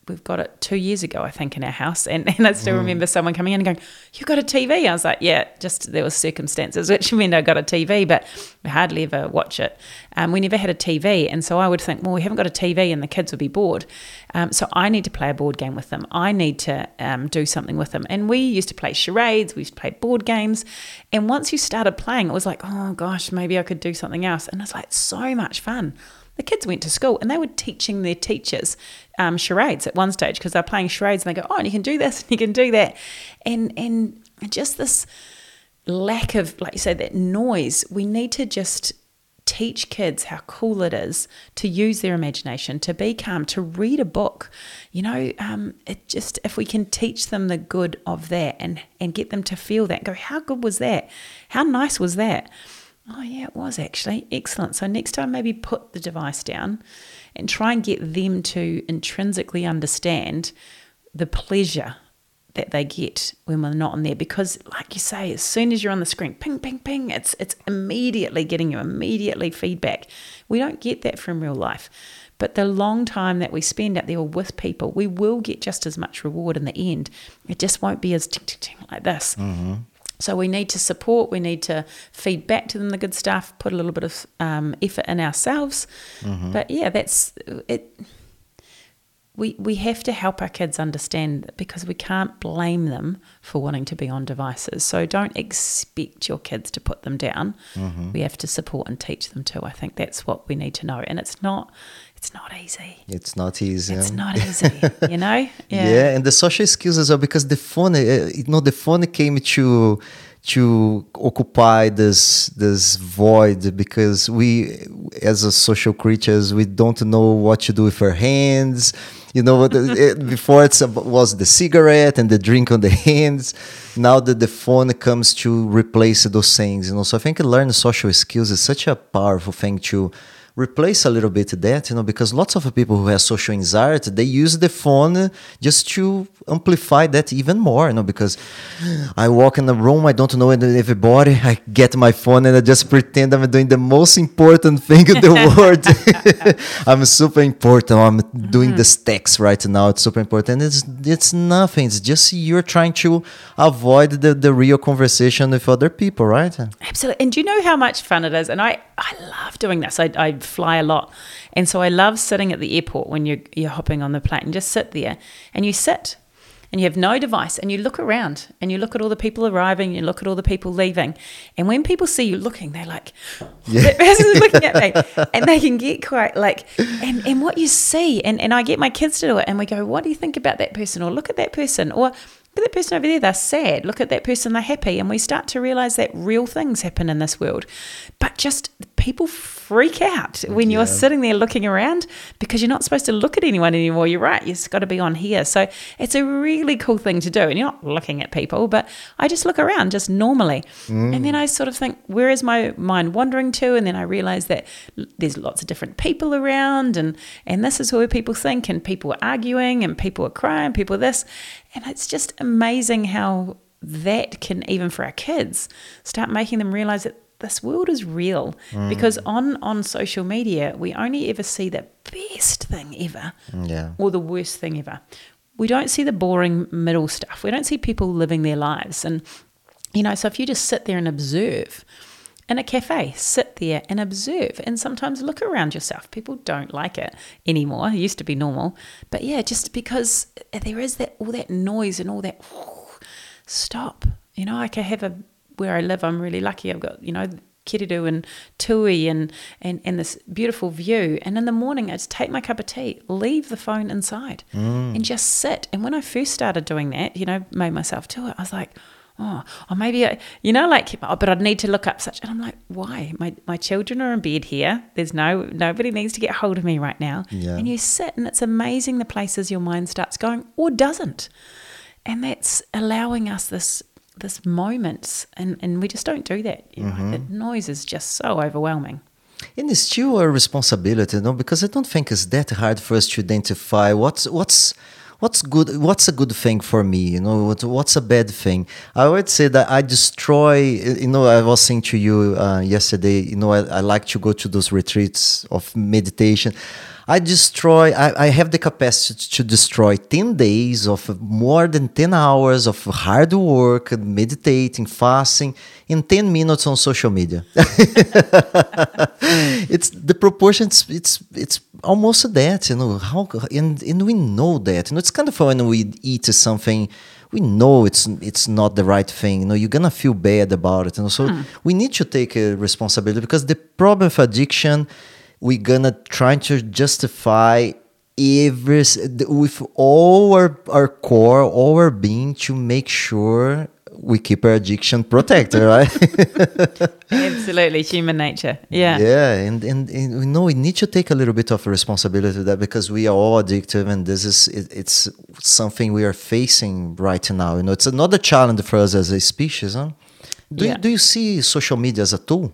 we've got it two years ago, I think, in our house. And, and I still mm. remember someone coming in and going, "You've got a T V?" I was like, "Yeah, just there were circumstances which meant I got a T V, but we hardly ever watch it." Um, we never had a T V. And so I would think, well, we haven't got a T V and the kids would be bored. Um, so I need to play a board game with them. I need to um, do something with them. And we used to play charades. We used to play board games. And once you started playing, it was like, oh, gosh, maybe I could do something else. And it's like, so much fun. The kids went to school and they were teaching their teachers um, charades at one stage, because they're playing charades and they go, "Oh, and you can do this and you can do that." And and just this lack of, like you say, that noise. We need to just teach kids how cool it is to use their imagination, to be calm, to read a book. You know, um, it just, if we can teach them the good of that and, and get them to feel that, go, "How good was that? How nice was that? Oh, yeah, it was actually. Excellent." So next time, maybe put the device down and try and get them to intrinsically understand the pleasure that they get when we're not on there. Because like you say, as soon as you're on the screen, ping, ping, ping, it's it's immediately getting you immediately feedback. We don't get that from real life. But the long time that we spend out there with people, we will get just as much reward in the end. It just won't be as ting, ting, ting like this. Mm-hmm. So we need to support, we need to feed back to them the good stuff, put a little bit of um, effort in ourselves. Mm-hmm. But yeah, that's it. We we have to help our kids understand that, because we can't blame them for wanting to be on devices. So don't expect your kids to put them down. Mm-hmm. We have to support and teach them too. I think that's what we need to know. And it's not... It's not easy. It's not easy. It's not easy, you know? Yeah. Yeah, and the social skills as well, because the phone, uh, you know, the phone came to to occupy this this void, because we, as a social creatures, we don't know what to do with our hands. You know, it, before it was the cigarette and the drink on the hands. Now that the phone comes to replace those things, you know. So I think learning social skills is such a powerful thing to replace a little bit of that, you know, because lots of people who have social anxiety, they use the phone just to amplify that even more, you know, because I walk in a room, I don't know everybody, I get my phone and I just pretend I'm doing the most important thing in the world. I'm super important. I'm doing mm-hmm. this text right now. It's super important. It's it's nothing. It's just you're trying to avoid the, the real conversation with other people, right? Absolutely. And do you know how much fun it is? And I, I love doing this. I, I fly a lot, and so I love sitting at the airport when you're, you're hopping on the plane, and just sit there and you sit and you have no device and you look around and you look at all the people arriving, you look at all the people leaving, and when people see you looking, they're like, yeah. "That person's looking at me," and they can get quite like, and, and what you see, and, and I get my kids to do it, and we go, "What do you think about that person?" or "Look at that person," or "Look at that person over there, they're sad. Look at that person, they're happy." And we start to realise that real things happen in this world. But just people freak out when yeah. you're sitting there looking around, because you're not supposed to look at anyone anymore. You're right, you've got to be on here. So it's a really cool thing to do. And you're not looking at people, but I just look around just normally. Mm. And then I sort of think, where is my mind wandering to? And then I realise that there's lots of different people around, and, and this is where people think, and people are arguing, and people are crying, people are this. And it's just amazing how that can, even for our kids, start making them realize that this world is real. Mm. Because on, on social media, we only ever see the best thing ever yeah. or the worst thing ever. We don't see the boring middle stuff. We don't see people living their lives. And, you know, so if you just sit there and observe in a cafe, sit there and observe, and sometimes look around yourself. People don't like it anymore. It used to be normal. But yeah, just because there is that all that noise and all that, oh, stop. You know, I can have a, where I live, I'm really lucky. I've got, you know, Kiriru and Tui and, and, and this beautiful view. And in the morning, I just take my cup of tea, leave the phone inside mm. and just sit. And when I first started doing that, you know, made myself do it, I was like, oh, or maybe, I, you know, like, oh, but I'd need to look up such. And I'm like, why? My my children are in bed here. There's no, nobody needs to get hold of me right now. Yeah. And you sit, and it's amazing the places your mind starts going or doesn't. And that's allowing us this this moment, and, and we just don't do that. You mm-hmm. know, the noise is just so overwhelming. And it's still a responsibility, no? Because I don't think it's that hard for us to identify what's what's. What's good? What's a good thing for me? You know, what, what's a bad thing? I would say that I destroy. You know, I was saying to you uh, yesterday. You know, I, I like to go to those retreats of meditation. I destroy. I, I have the capacity to destroy ten days of more than ten hours of hard work, and meditating, fasting, in ten minutes on social media. It's the proportions. It's it's. Almost that, you know, how, and, and we know that, you know, it's kind of when we eat something, we know it's it's not the right thing, you know, you're gonna feel bad about it, you know, so hmm. we need to take a responsibility, because the problem of addiction, we're gonna try to justify every, with all our, our core, all our being, to make sure we keep our addiction protected, right? Absolutely, human nature. Yeah. Yeah, and, and, and we know we need to take a little bit of responsibility for that, because we are all addictive, and this is it, it's something we are facing right now. You know, it's another challenge for us as a species, huh? Do, yeah. you, do you see social media as a tool?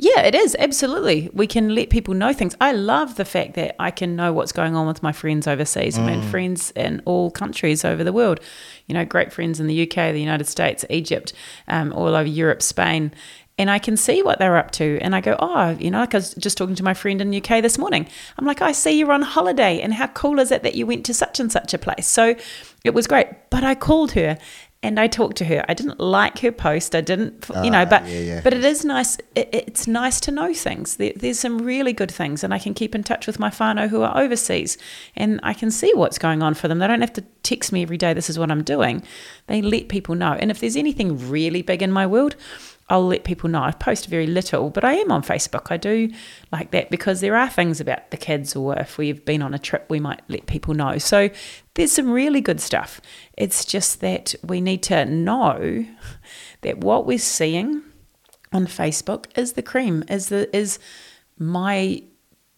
Yeah, it is. Absolutely. We can let people know things. I love the fact that I can know what's going on with my friends overseas. Mm. I mean, friends in all countries over the world. You know, great friends in the U K, the United States, Egypt, um, all over Europe, Spain. And I can see what they're up to. And I go, oh, you know, like I was just talking to my friend in the U K this morning. I'm like, I see you're on holiday. And how cool is it that you went to such and such a place? So it was great. But I called her. And I talked to her. I didn't like her post. I didn't, you know, but uh, yeah, yeah. but it is nice. It, it's nice to know things. There, there's some really good things, and I can keep in touch with my whānau who are overseas, and I can see what's going on for them. They don't have to text me every day, this is what I'm doing. They let people know. And if there's anything really big in my world, I'll let people know. I post very little, but I am on Facebook. I do like that because there are things about the kids, or if we've been on a trip, we might let people know. So there's some really good stuff. It's just that we need to know that what we're seeing on Facebook is the cream, is the is my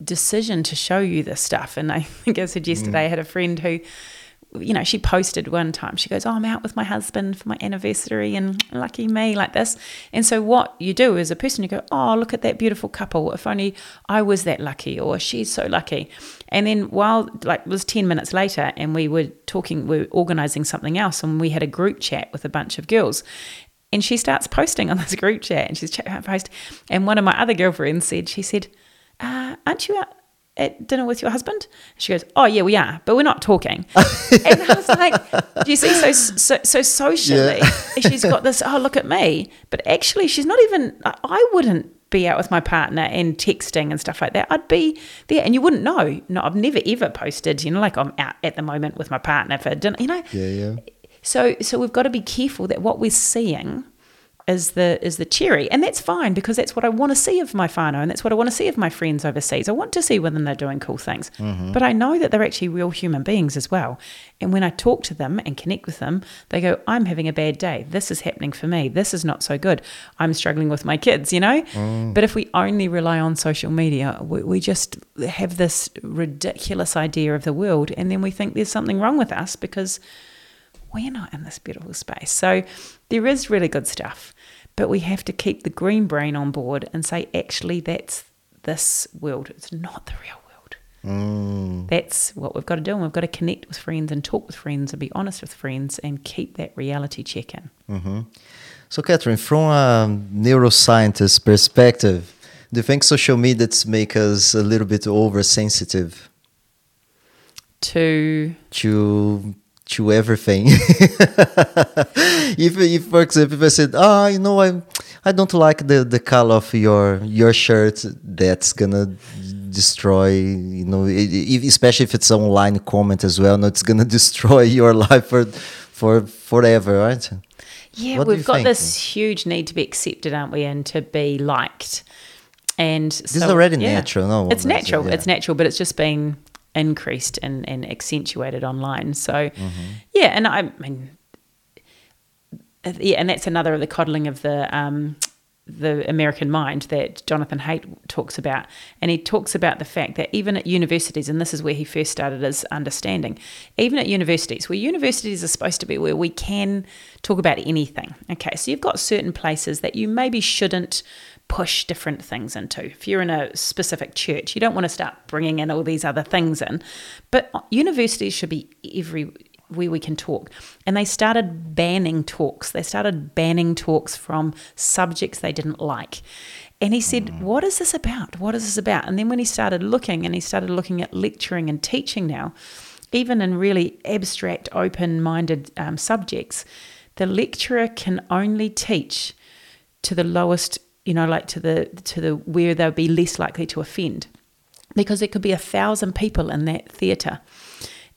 decision to show you this stuff. And I think I said yesterday, mm. I had a friend who, you know, she posted one time, she goes, oh, I'm out with my husband for my anniversary, and lucky me, like this. And so what you do as a person, you go, oh, look at that beautiful couple. If only I was that lucky, or she's so lucky. And then while, like, it was ten minutes later, and we were talking, we were organising something else, and we had a group chat with a bunch of girls. And she starts posting on this group chat, and she's chatting out post. And one of my other girlfriends said, she said, uh, aren't you out at dinner with your husband? She goes, oh yeah, we are, but we're not talking. And I was like, do you see? So so, so socially, yeah. She's got this, oh, look at me. But actually, she's not even, I wouldn't be out with my partner and texting and stuff like that. I'd be there, and you wouldn't know. No, I've never ever posted, you know, like I'm out at the moment with my partner for dinner, you know. Yeah, yeah. So so we've got to be careful that what we're seeing is the is the cherry, and that's fine, because that's what I want to see of my whānau, and that's what I want to see of my friends overseas. I want to see when they're doing cool things, mm-hmm. but I know that they're actually real human beings as well. And when I talk to them and connect with them, they go, I'm having a bad day. This is happening for me. This is not so good. I'm struggling with my kids, you know? Mm. But if we only rely on social media, we, we just have this ridiculous idea of the world, and then we think there's something wrong with us because we're not in this beautiful space. So there is really good stuff, but we have to keep the green brain on board and say, actually, that's this world. It's not the real world. Mm. That's what we've got to do, and we've got to connect with friends and talk with friends and be honest with friends and keep that reality check in. Mm-hmm. So, Kathryn, from a neuroscientist perspective, do you think social media makes us a little bit oversensitive? To? To... to everything. if, if, for example, if I said, ah, oh, you know, I I don't like the, the color of your your shirt, that's gonna destroy, you know, if, especially if it's online comment as well, no, it's gonna destroy your life for, for forever, right? Yeah, what we've got think? This huge need to be accepted, aren't we, and to be liked. And this so, is already yeah. natural, no? It's natural, yeah. it's natural, but it's just being increased and, and accentuated online. So, mm-hmm. yeah, and I mean, yeah, and that's another of the coddling of the um, the American mind that Jonathan Haidt talks about. And he talks about the fact that even at universities, and this is where he first started his understanding, even at universities, where universities are supposed to be where we can talk about anything. Okay, so you've got certain places that you maybe shouldn't push different things into. If you're in a specific church, you don't want to start bringing in all these other things in. But universities should be every where we can talk. And they started banning talks. They started banning talks from subjects they didn't like. And he said, what is this about? What is this about? And then when he started looking, and he started looking at lecturing and teaching now, even in really abstract, open-minded um, subjects, the lecturer can only teach to the lowest, you know, like to the, to the where they'll be least likely to offend. Because there could be a thousand people in that theatre,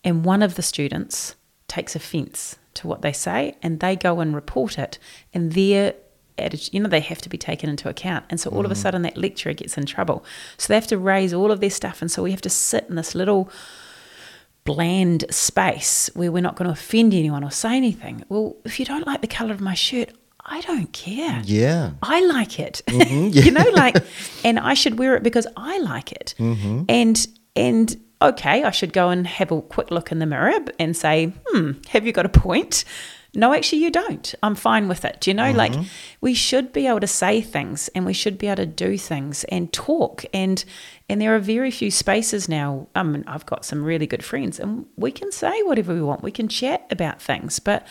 and one of the students takes offence to what they say, and they go and report it, and their attitude, you know, they have to be taken into account. And so all mm. of a sudden that lecturer gets in trouble. So they have to raise all of their stuff, and so we have to sit in this little bland space where we're not going to offend anyone or say anything. Well, if you don't like the colour of my shirt, I don't care. Yeah. I like it. Mm-hmm. Yeah. You know, like, and I should wear it because I like it. Mm-hmm. And, and, okay, I should go and have a quick look in the mirror and say, hmm, have you got a point? No, actually you don't. I'm fine with it. Do you know, mm-hmm. like we should be able to say things, and we should be able to do things and talk. And and there are very few spaces now. I mean, I've got some really good friends, and we can say whatever we want. We can chat about things. But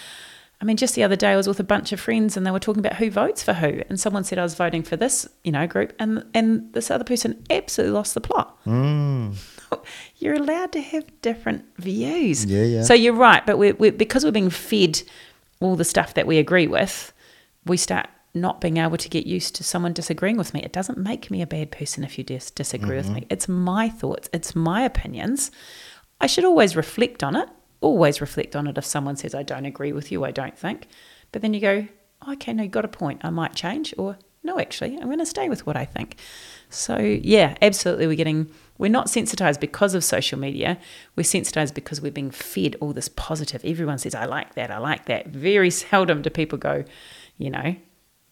I mean, just the other day I was with a bunch of friends, and they were talking about who votes for who. And someone said I was voting for this, you know, group. And, and this other person absolutely lost the plot. Mm. You're allowed to have different views. Yeah, yeah. So you're right, but we're, we're, because we're being fed all the stuff that we agree with, we start not being able to get used to someone disagreeing with me. It doesn't make me a bad person if you dis- disagree mm-hmm. with me. It's my thoughts. It's my opinions. I should always reflect on it. Always reflect on it if someone says, I don't agree with you, I don't think. But then you go, oh, okay, no, you got a point. I might change, or no, actually, I'm going to stay with what I think. So, yeah, absolutely, we're getting... We're not sensitized because of social media. We're sensitized because we're being fed all this positive. Everyone says, I like that, I like that. Very seldom do people go, you know,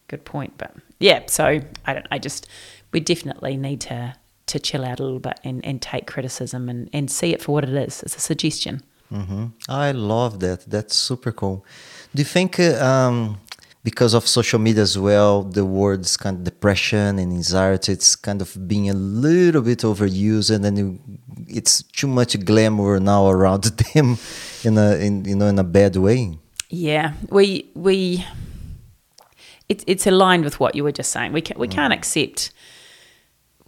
good point. But yeah, so I don't I just we definitely need to to chill out a little bit and, and take criticism and, and see it for what it is. It's a suggestion. Mm-hmm. I love that. That's super cool. Do you think uh, um, because of social media as well, the words kind of depression and anxiety, it's kind of being a little bit overused, and then it's too much glamour now around them in a in you know in a bad way. Yeah, we we it's it's aligned with what you were just saying. We can, we can't accept.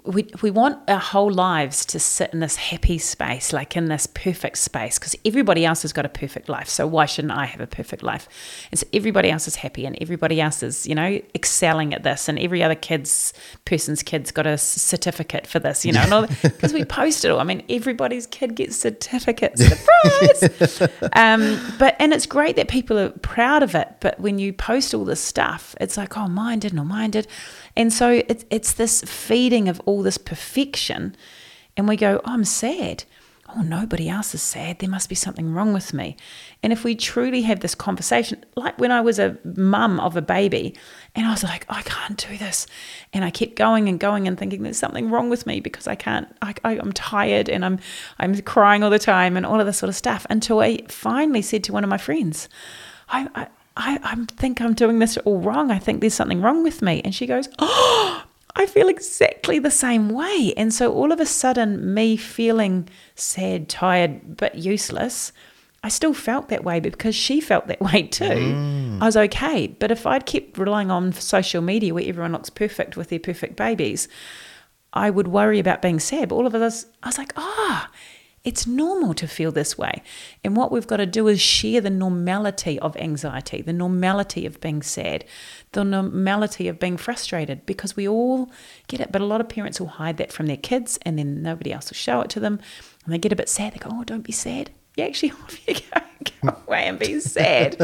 We we want our whole lives to sit in this happy space, like in this perfect space, because everybody else has got a perfect life. So why shouldn't I have a perfect life? And so everybody else is happy, and everybody else is, you know, excelling at this, and every other kid's person's kid's got a certificate for this, you know, because we post it all. I mean, everybody's kid gets certificates. Surprise! um, but and it's great that people are proud of it. But when you post all this stuff, it's like, oh, mine didn't, or mine did. And so it's it's this feeding of all this perfection, and we go, oh, I'm sad. Oh, nobody else is sad. There must be something wrong with me. And if we truly have this conversation, like when I was a mum of a baby, and I was like, I can't do this. And I kept going and going and thinking there's something wrong with me because I can't, I, I, I'm tired and I'm, I'm crying all the time and all of this sort of stuff, until I finally said to one of my friends, I, I I, I think I'm doing this all wrong. I think there's something wrong with me. And she goes, oh, I feel exactly the same way. And so all of a sudden, me feeling sad, tired, but useless, I still felt that way because she felt that way too. Mm. I was okay. But if I'd kept relying on social media where everyone looks perfect with their perfect babies, I would worry about being sad. But all of us, I was like, ah, oh, it's normal to feel this way. And what we've got to do is share the normality of anxiety, the normality of being sad, the normality of being frustrated, because we all get it. But a lot of parents will hide that from their kids, and then nobody else will show it to them. And they get a bit sad. They go, oh, don't be sad. Yeah, actually, off you go. Go away and be sad.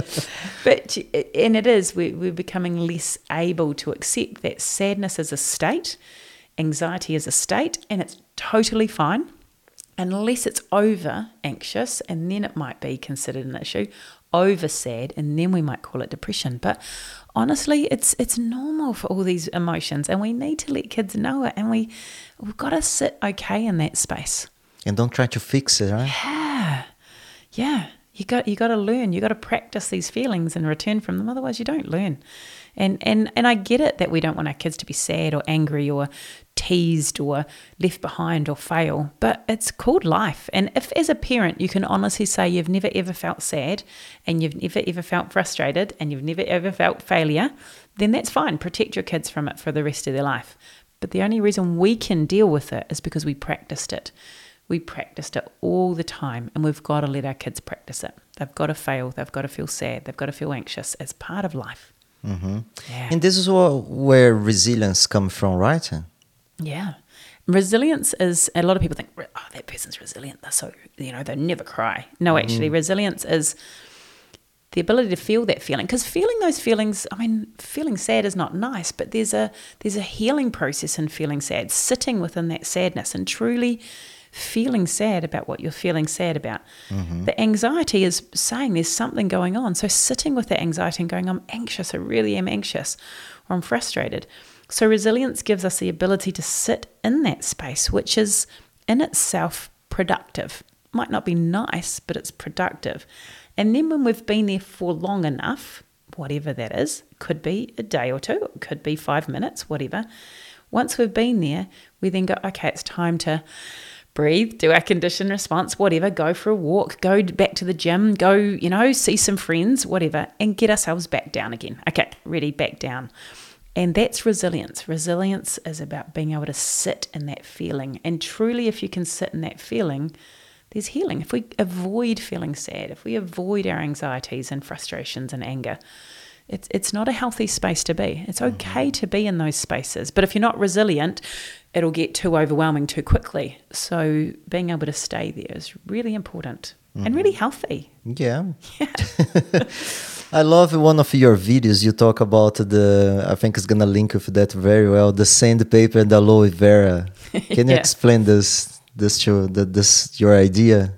But and it is, we're, we're becoming less able to accept that sadness is a state, anxiety is a state, and it's totally fine. Unless it's over anxious, and then it might be considered an issue, over sad, and then we might call it depression. But honestly, it's it's normal for all these emotions, and we need to let kids know it, and we, we've got to sit okay in that space. And don't try to fix it, right? Yeah, yeah. You got you got to learn. You got to practice these feelings and return from them. Otherwise, you don't learn. And and and I get it that we don't want our kids to be sad or angry or teased or left behind or fail. But it's called life. And if as a parent you can honestly say you've never ever felt sad, and you've never ever felt frustrated, and you've never ever felt failure, then that's fine. Protect your kids from it for the rest of their life. But the only reason we can deal with it is because we practiced it. We practiced it all the time, and we've got to let our kids practice it. They've got to fail. They've got to feel sad. They've got to feel anxious. It's part of life. Mm-hmm. Yeah. And this is where resilience comes from, right? Yeah. Resilience is, a lot of people think, oh, that person's resilient. They're so, you know, they never cry. No, actually, mm. resilience is the ability to feel that feeling. Because feeling those feelings, I mean, feeling sad is not nice, but there's a there's a healing process in feeling sad, sitting within that sadness and truly feeling sad about what you're feeling sad about. Mm-hmm. The anxiety is saying there's something going on. So sitting with that anxiety and going, I'm anxious, I really am anxious, or I'm frustrated. So resilience gives us the ability to sit in that space, which is in itself productive. Might not be nice, but it's productive. And then when we've been there for long enough, whatever that is, could be a day or two, it could be five minutes, whatever. Once we've been there, we then go, okay, it's time to breathe, do our conditioned response, whatever, go for a walk, go back to the gym, go, you know, see some friends, whatever, and get ourselves back down again. Okay, ready, back down. And that's resilience. Resilience is about being able to sit in that feeling. And truly, if you can sit in that feeling, there's healing. If we avoid feeling sad, if we avoid our anxieties and frustrations and anger, it's it's not a healthy space to be. It's okay mm-hmm. to be in those spaces. But if you're not resilient, it'll get too overwhelming too quickly. So being able to stay there is really important mm-hmm. and really healthy. Yeah. yeah. I love one of your videos. You talk about the, I think it's going to link with that very well, the sandpaper and the aloe vera. Can yeah. you explain this, this, to, this your idea?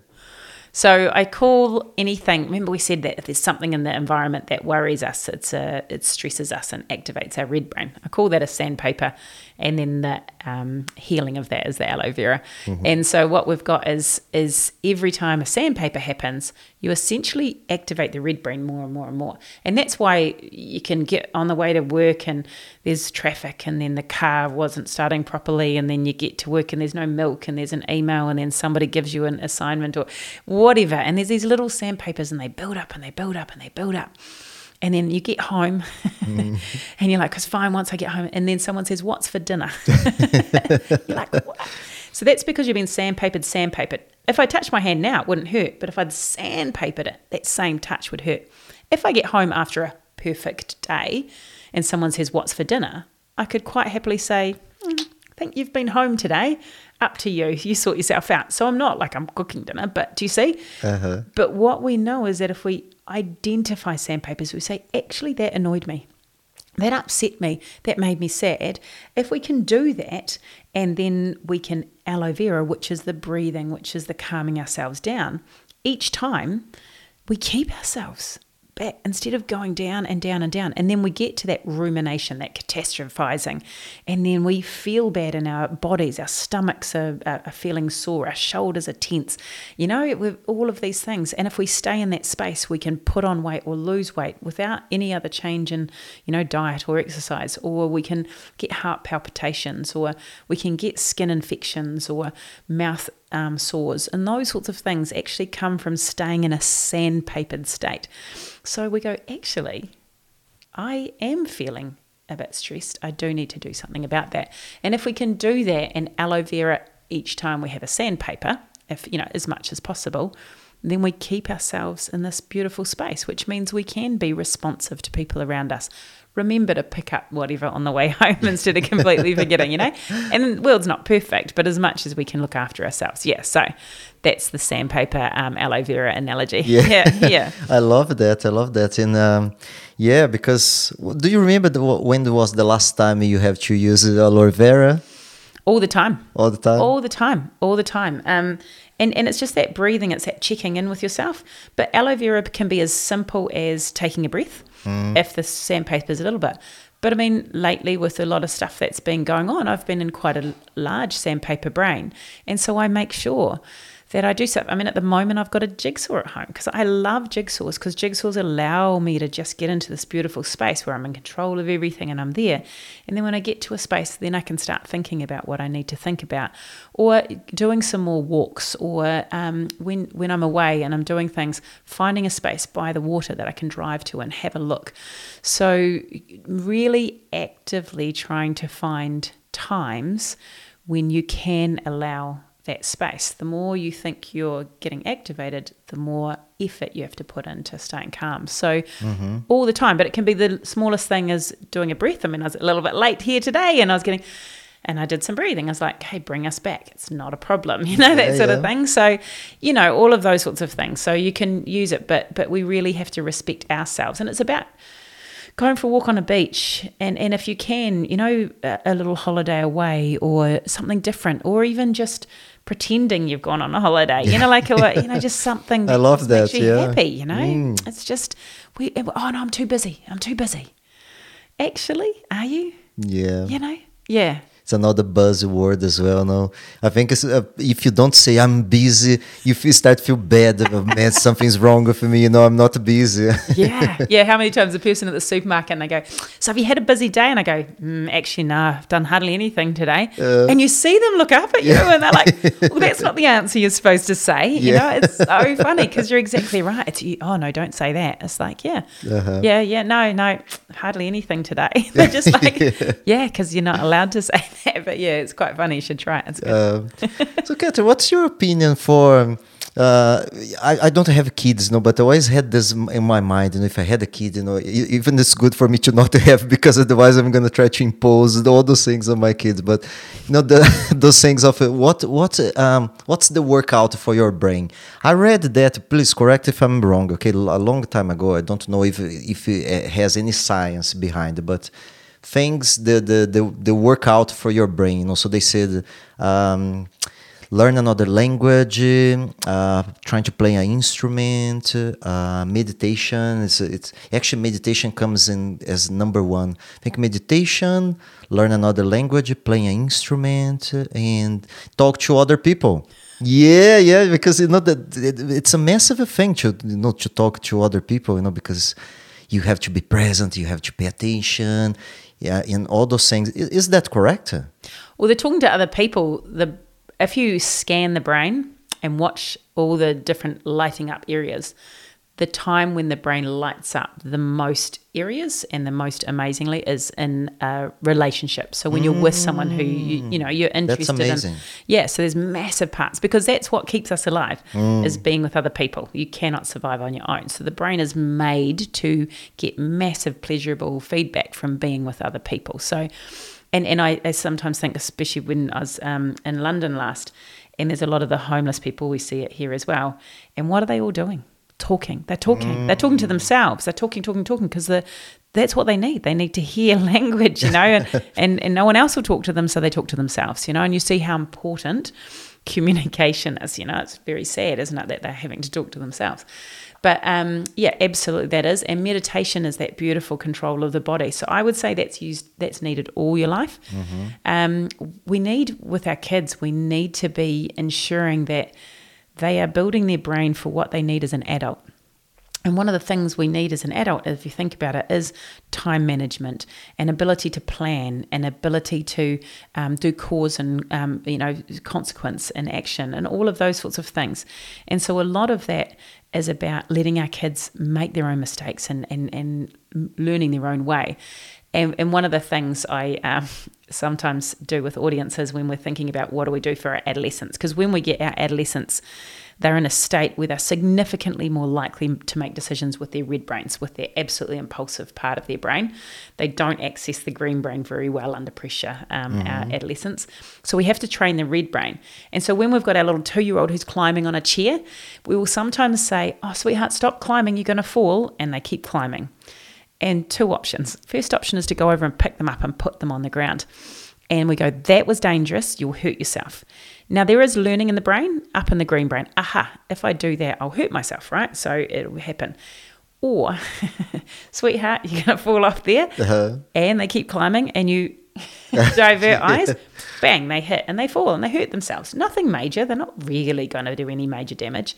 So I call anything, remember we said that if there's something in the environment that worries us, it's a, it stresses us and activates our red brain. I call that a sandpaper, and then the um, healing of that is the aloe vera. Mm-hmm. And so what we've got is is every time a sandpaper happens, you essentially activate the red brain more and more and more. And that's why you can get on the way to work and there's traffic, and then the car wasn't starting properly, and then you get to work and there's no milk, and there's an email, and then somebody gives you an assignment or whatever. And there's these little sandpapers, and they build up and they build up and they build up. And then you get home mm. and you're like, it's fine once I get home. And then someone says, what's for dinner? You're like, what? So that's because you've been sandpapered, sandpapered. If I touched my hand now, it wouldn't hurt. But if I'd sandpapered it, that same touch would hurt. If I get home after a perfect day and someone says, what's for dinner? I could quite happily say, mm, I think you've been home today. Up to you. You sort yourself out. So I'm not like I'm cooking dinner, but do you see? Uh-huh. But what we know is that if we identify sandpapers, we say, actually, that annoyed me. That upset me. That made me sad. If we can do that, and then we can aloe vera, which is the breathing, which is the calming ourselves down, each time we keep ourselves back instead of going down and down and down. And then we get to that rumination, that catastrophizing. And then we feel bad in our bodies. Our stomachs are, are feeling sore. Our shoulders are tense. You know, with all of these things. And if we stay in that space, we can put on weight or lose weight without any other change in, you know, diet or exercise. Or we can get heart palpitations, or we can get skin infections or mouth Um, sores, and those sorts of things actually come from staying in a sandpapered state. So we go, actually, I am feeling a bit stressed. I do need to do something about that. And if we can do that, and aloe vera each time we have a sandpaper, if you know, as much as possible, then we keep ourselves in this beautiful space, which means we can be responsive to people around us. Remember to pick up whatever on the way home instead of completely forgetting, you know? And the world's not perfect, but as much as we can look after ourselves. Yeah, so that's the sandpaper um, aloe vera analogy. Yeah, yeah. yeah. I love that. I love that. And um, yeah, because do you remember the, when was the last time you have to use aloe vera? All the time. All the time. All the time. All the time. Um, and, and it's just that breathing. It's that checking in with yourself. But aloe vera can be as simple as taking a breath, mm. if the sandpaper's a little bit. But, I mean, lately with a lot of stuff that's been going on, I've been in quite a large sandpaper brain. And so I make sure that I do something. I mean, at the moment, I've got a jigsaw at home because I love jigsaws, because jigsaws allow me to just get into this beautiful space where I'm in control of everything and I'm there. And then when I get to a space, then I can start thinking about what I need to think about, or doing some more walks, or um, when, when I'm away and I'm doing things, finding a space by the water that I can drive to and have a look. So really actively trying to find times when you can allow that space. The more you think you're getting activated, the more effort you have to put into staying calm. So mm-hmm. all the time, but it can be the smallest thing as doing a breath. I mean, I was a little bit late here today and I was getting, and I did some breathing. I was like, hey, bring us back. It's not a problem, you know, that yeah, sort yeah. of thing. So, you know, all of those sorts of things. So you can use it, but but we really have to respect ourselves. And it's about going for a walk on a beach, and, and if you can, you know, a, a little holiday away or something different, or even just pretending you've gone on a holiday, you know, like, a, you know, just something that I love that, makes you yeah. happy, you know. Mm. It's just, we. oh, no, I'm too busy. I'm too busy. Actually, are you? Yeah. You know? Yeah. It's another buzzword as well. No, I think it's, uh, if you don't say I'm busy, you feel, start to feel bad. Man, something's wrong with me. You know, I'm not busy. yeah, yeah. How many times a person at the supermarket and they go, "So have you had a busy day?" And I go, mm, "Actually, no. Nah, I've done hardly anything today." Uh, and you see them look up at you, yeah. and they're like, "Well, that's not the answer you're supposed to say." You yeah. know, it's so funny because you're exactly right. It's, you, oh no, don't say that. It's like, yeah, uh-huh. yeah, yeah. No, no, hardly anything today. They're just like, yeah, because yeah, you're not allowed to say that. But yeah, it's quite funny. You should try it. It's good. Uh, so, Kathryn, what's your opinion for? Uh, I, I don't have kids, no, but I always had this in my mind. You know, if I had a kid, you know, even it's good for me to not have, because otherwise I'm going to try to impose all those things on my kids. But you know, the, those things of what what um what's the workout for your brain? I read that. Please correct if I'm wrong. Okay, a long time ago. I don't know if if it has any science behind it, but. Things the, the the the workout for your brain. You know? So they said, um, learn another language, uh, trying to play an instrument, uh, meditation. It's it's actually meditation comes in as number one. I think meditation, learn another language, play an instrument, and talk to other people. Yeah, yeah, because you know that it, it's a massive thing to you know to talk to other people. You know, because you have to be present. You have to pay attention. Yeah, and all those things. Is, is that correct? Well, they're talking to other people. The if you scan the brain and watch all the different lighting up areas, the time when the brain lights up the most areas and the most amazingly is in a relationship. So when mm. you're with someone who, you, you know, you're interested in. That's amazing. In, yeah, so there's massive parts because that's what keeps us alive mm. is being with other people. You cannot survive on your own. So the brain is made to get massive pleasurable feedback from being with other people. So, and, and I, I sometimes think, especially when I was um, in London last, and there's a lot of the homeless people, we see it here as well. And what are they all doing? Talking, they're talking, mm. they're talking to themselves, they're talking, talking, talking, because the, that's what they need. They need to hear language, you know, and, and, and no one else will talk to them, so they talk to themselves, you know, and you see how important communication is, you know, it's very sad, isn't it, that they're having to talk to themselves. But um, yeah, absolutely that is. And meditation is that beautiful control of the body. So I would say that's used, that's needed all your life. Mm-hmm. Um, we need, with our kids, we need to be ensuring that they are building their brain for what they need as an adult. And one of the things we need as an adult, if you think about it, is time management and ability to plan and ability to um, do cause and, um, you know, consequence and action and all of those sorts of things. And so a lot of that is about letting our kids make their own mistakes and, and, and learning their own way. And, and one of the things I um, sometimes do with audiences when we're thinking about what do we do for our adolescents, because when we get our adolescents, they're in a state where they're significantly more likely to make decisions with their red brains, with their absolutely impulsive part of their brain. They don't access the green brain very well under pressure, um, mm-hmm. our adolescents. So we have to train the red brain. And so when we've got our little two-year-old who's climbing on a chair, we will sometimes say, oh, sweetheart, stop climbing, you're going to fall, and they keep climbing. And two options. First option is to go over and pick them up and put them on the ground. and we go, that was dangerous, you'll hurt yourself. Now, there is learning in the brain, up in the green brain. Aha, if I do that, I'll hurt myself, right? So it'll happen. Or, sweetheart, you're going to fall off there, uh-huh. and they keep climbing, and you divert yeah. eyes, bang, they hit, and they fall, and they hurt themselves. Nothing major. They're not really going to do any major damage.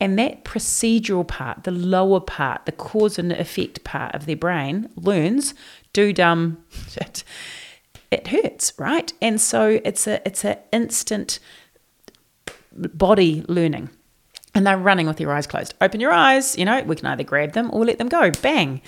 And that procedural part, the lower part, the cause and effect part of their brain learns, do dumb shit. It hurts, right? And so it's a it's a instant body learning. And they're running with their eyes closed. Open your eyes, you know, we can either grab them or let them go. Bang.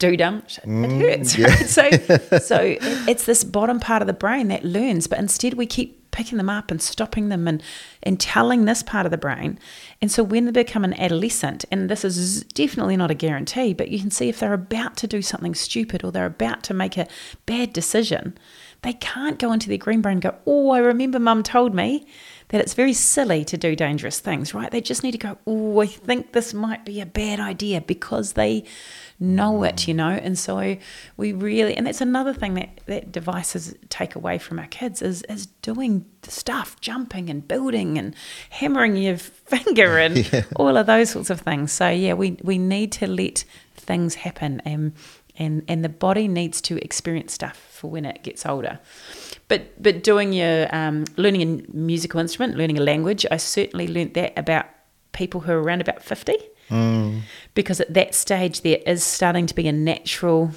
Do dumb shit. It hurts. Yeah. Right? So so it's this bottom part of the brain that learns, but instead we keep picking them up and stopping them and, and telling this part of the brain. And so when they become an adolescent, and this is definitely not a guarantee, but you can see if they're about to do something stupid or they're about to make a bad decision, they can't go into their green brain and go, oh, I remember mum told me that it's very silly to do dangerous things, right? They just need to go, oh, I think this might be a bad idea, because they know it, you know? And so we really, and that's another thing that, that devices take away from our kids is is doing stuff, jumping and building and hammering your finger and yeah. all of those sorts of things. So yeah, we, we need to let things happen, and and and the body needs to experience stuff for when it gets older. But but doing your um, learning a musical instrument, learning a language, I certainly learnt that about people who are around about fifty, mm. because at that stage there is starting to be a natural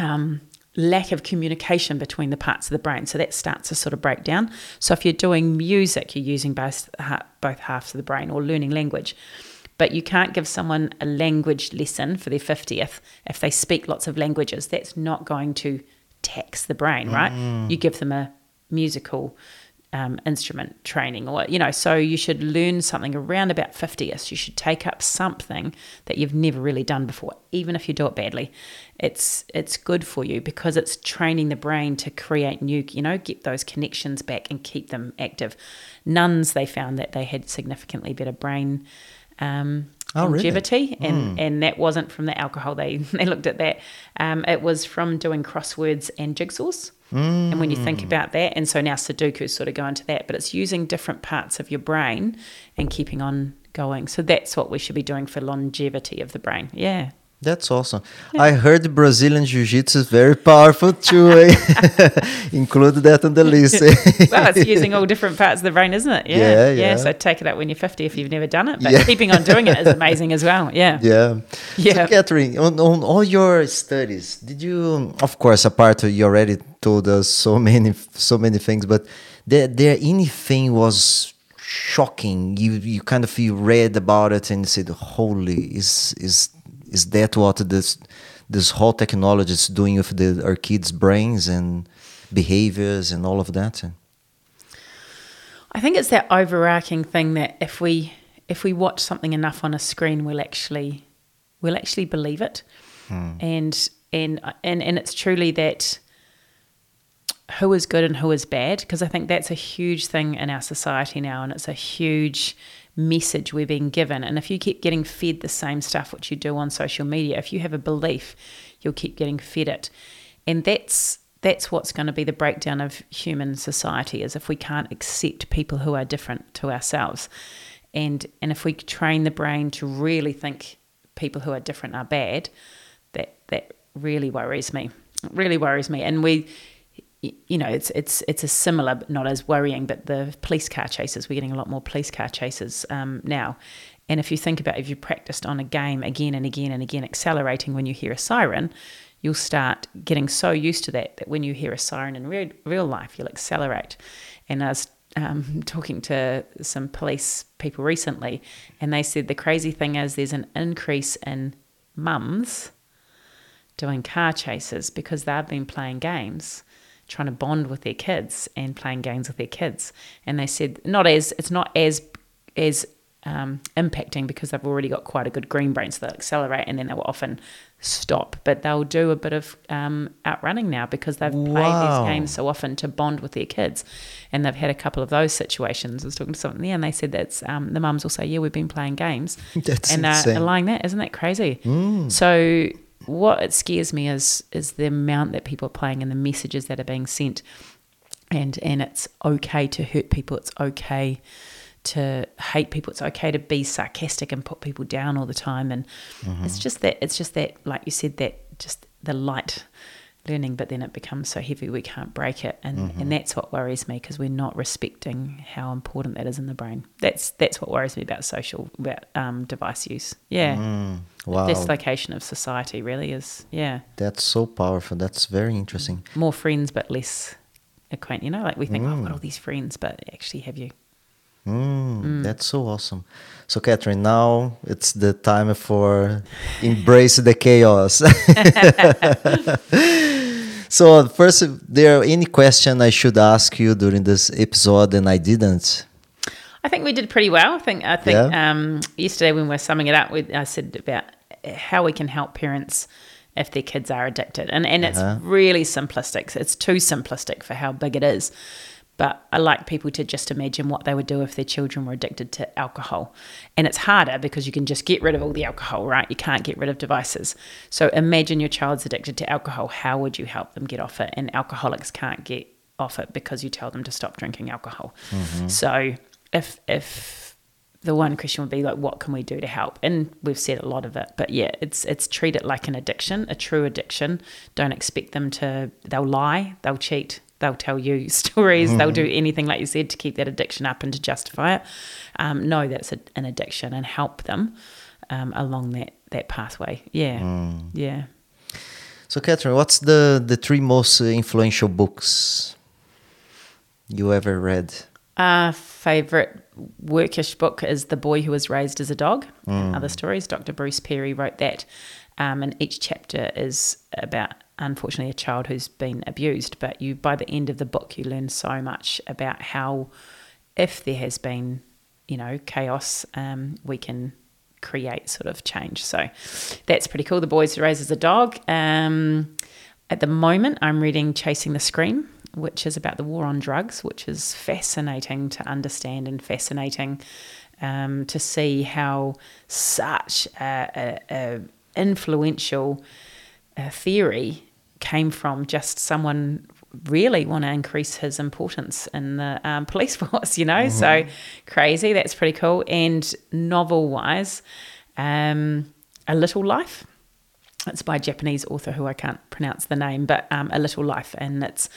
um, lack of communication between the parts of the brain, so that starts to sort of break down. So if you're doing music, you're using both both halves of the brain, or learning language. But you can't give someone a language lesson for their fiftieth if they speak lots of languages. That's not going to tax the brain, right? Mm. You give them a musical um, instrument training, or, you know, so you should learn something around about fiftieth. You should take up something that you've never really done before, even if you do it badly. It's it's good for you because it's training the brain to create new, you know, get those connections back and keep them active. Nuns, they found that they had significantly better brain Um, oh, longevity, really? and, mm. and that wasn't from the alcohol. They they looked at that. Um, it was from doing crosswords and jigsaws. Mm. And when you think about that, and so now Sudoku's sort of go into that, but it's using different parts of your brain and keeping on going. So that's what we should be doing for longevity of the brain. Yeah. That's awesome. Yeah. I heard Brazilian Jiu-Jitsu is very powerful too. Eh? Include that on the list. Eh? Well, it's using all different parts of the brain, isn't it? Yeah, yeah. yeah. yeah. So take it up when you're fifty if you've never done it. But yeah. keeping on doing it is amazing as well. Yeah. Yeah. yeah. So, Kathryn, on, on all your studies, did you, of course, apart you already told us so many, so many things, but there, there anything was shocking? You, you kind of you read about it and said, "Holy, is is." Is that what this this whole technology is doing with the, our kids' brains and behaviors and all of that? I think it's that overarching thing that if we if we watch something enough on a screen, we'll actually we'll actually believe it, hmm. and and and and it's truly that who is good and who is bad, because I think that's a huge thing in our society now, and it's a huge message we're being given. And if you keep getting fed the same stuff which you do on social media, if you have a belief, you'll keep getting fed it. And that's that's what's going to be the breakdown of human society, is if we can't accept people who are different to ourselves. And and if we train the brain to really think people who are different are bad, that that really worries me. It really worries me. And we You know, it's it's it's a similar, not as worrying, but the police car chases. We're getting a lot more police car chases um, now. And if you think about, if you practiced on a game again and again and again, accelerating when you hear a siren, you'll start getting so used to that that when you hear a siren in re- real life, you'll accelerate. And I was um, talking to some police people recently, and they said the crazy thing is there's an increase in mums doing car chases because they've been playing games, trying to bond with their kids and playing games with their kids. And they said not as it's not as as um, impacting because they've already got quite a good green brain, so they'll accelerate and then they'll often stop. But they'll do a bit of um, outrunning now because they've wow. played these games so often to bond with their kids. And they've had a couple of those situations. I was talking to someone there, and they said that's um, the mums will say, "Yeah, we've been playing games," that's and they're, they're lying. That isn't that crazy? Mm. So. What it scares me is is the amount that people are playing and the messages that are being sent. and and it's okay to hurt people, it's okay to hate people, it's okay to be sarcastic and put people down all the time. And mm-hmm. it's just that, it's just that, like you said, that just the light learning, but then it becomes so heavy we can't break it. And mm-hmm. and that's what worries me, because we're not respecting how important that is in the brain. That's that's what worries me about social about um, device use. Yeah. Mm, wow. The dislocation of society really is. Yeah. That's so powerful. That's very interesting. More friends but less acquaint. You know, like we think, mm. oh, I've got all these friends, but actually, have you? Mm, mm. That's so awesome. So, Kathryn, now it's the time for embrace the chaos. So first, if there are any question I should ask you during this episode and I didn't? I think we did pretty well. I think I think yeah. um, yesterday when we were summing it up, we, I said about how we can help parents if their kids are addicted. And, and uh-huh. it's really simplistic. It's too simplistic for how big it is. But I like people to just imagine what they would do if their children were addicted to alcohol. And it's harder because you can just get rid of all the alcohol, right? You can't get rid of devices. So imagine your child's addicted to alcohol. How would you help them get off it? And alcoholics can't get off it because you tell them to stop drinking alcohol. Mm-hmm. So if if the one question would be like, what can we do to help? And we've said a lot of it. But yeah, it's it's treat it like an addiction, a true addiction. Don't expect them to, they'll lie, they'll cheat. They'll tell you stories. Mm. They'll do anything, like you said, to keep that addiction up and to justify it. Um, know that it's a, an addiction and help them um, along that, that pathway. Yeah, mm. yeah. So, Kathryn, what's the, the three most influential books you ever read? Our favourite workish book is The Boy Who Was Raised as a Dog mm. and Other Stories. Doctor Bruce Perry wrote that, um, and each chapter is about, unfortunately, a child who's been abused, but you by the end of the book you learn so much about how, if there has been, you know, chaos, um, we can create sort of change. So that's pretty cool. The Boy Who Raised as a Dog. Um, at the moment I'm reading Chasing the Scream, which is about the war on drugs, which is fascinating to understand and fascinating um, to see how such a, a, a influential uh, theory came from just someone really want to increase his importance in the um, police force, you know, mm-hmm. so crazy. That's pretty cool. And novel wise, um, A Little Life. It's by a Japanese author who I can't pronounce the name, but um, A Little Life. And it's,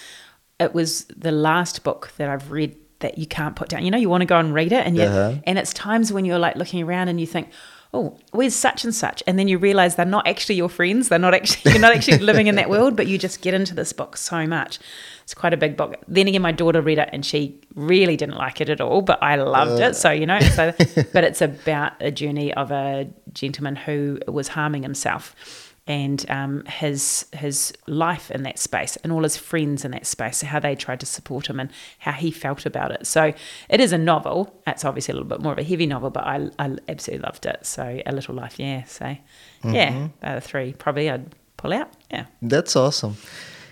it was the last book that I've read that you can't put down. You know, you want to go and read it, and you, uh-huh. and it's times when you're like looking around and you think, oh, where's such and such? And then you realise they're not actually your friends. They're not actually, you're not actually living in that world, but you just get into this book so much. It's quite a big book. Then again, my daughter read it and she really didn't like it at all, but I loved uh. it. So, you know, so, but it's about a journey of a gentleman who was harming himself, and um, his his life in that space and all his friends in that space, how they tried to support him and how he felt about it. So it is a novel. It's obviously a little bit more of a heavy novel, but I, I absolutely loved it. So A Little Life, yeah. So, mm-hmm. yeah, uh, three probably I'd pull out, yeah. That's awesome.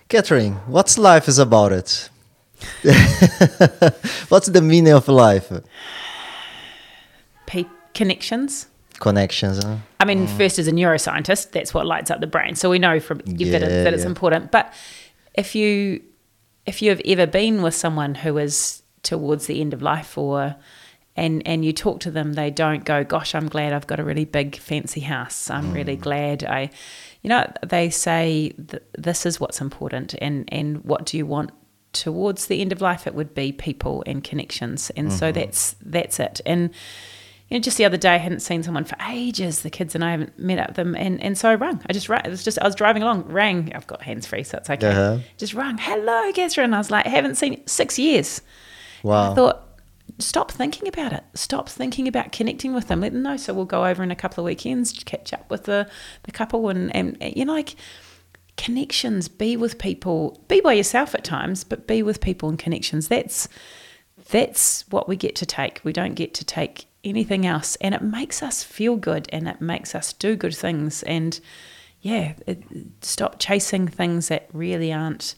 Kathryn, what's life is about it? What's the meaning of life? Pe- connections. Connections. Huh? I mean, mm. first as a neuroscientist, that's what lights up the brain. So we know from yeah, that, it, that it's yeah. important. But if you if you have ever been with someone who is towards the end of life, or and and you talk to them, they don't go, "Gosh, I'm glad I've got a really big fancy house. I'm mm. really glad I," you know, they say, "This is what's important." And and what do you want towards the end of life? It would be people and connections. And mm-hmm. so that's that's it. And you know, just the other day, I hadn't seen someone for ages. The kids and I haven't met up them, and, and so I rang. I just rang. It was just I was driving along, rang. I've got hands free, so it's okay. Uh-huh. Just rang. Hello, Kathryn. I was like, I haven't seen you six years. Wow. And I thought, stop thinking about it. Stop thinking about connecting with them. Let them know. So we'll go over in a couple of weekends, catch up with the the couple, and and, and you know, like connections. Be with people. Be by yourself at times, but be with people and connections. That's that's what we get to take. We don't get to take anything else, and it makes us feel good and it makes us do good things. And yeah, it, stop chasing things that really aren't.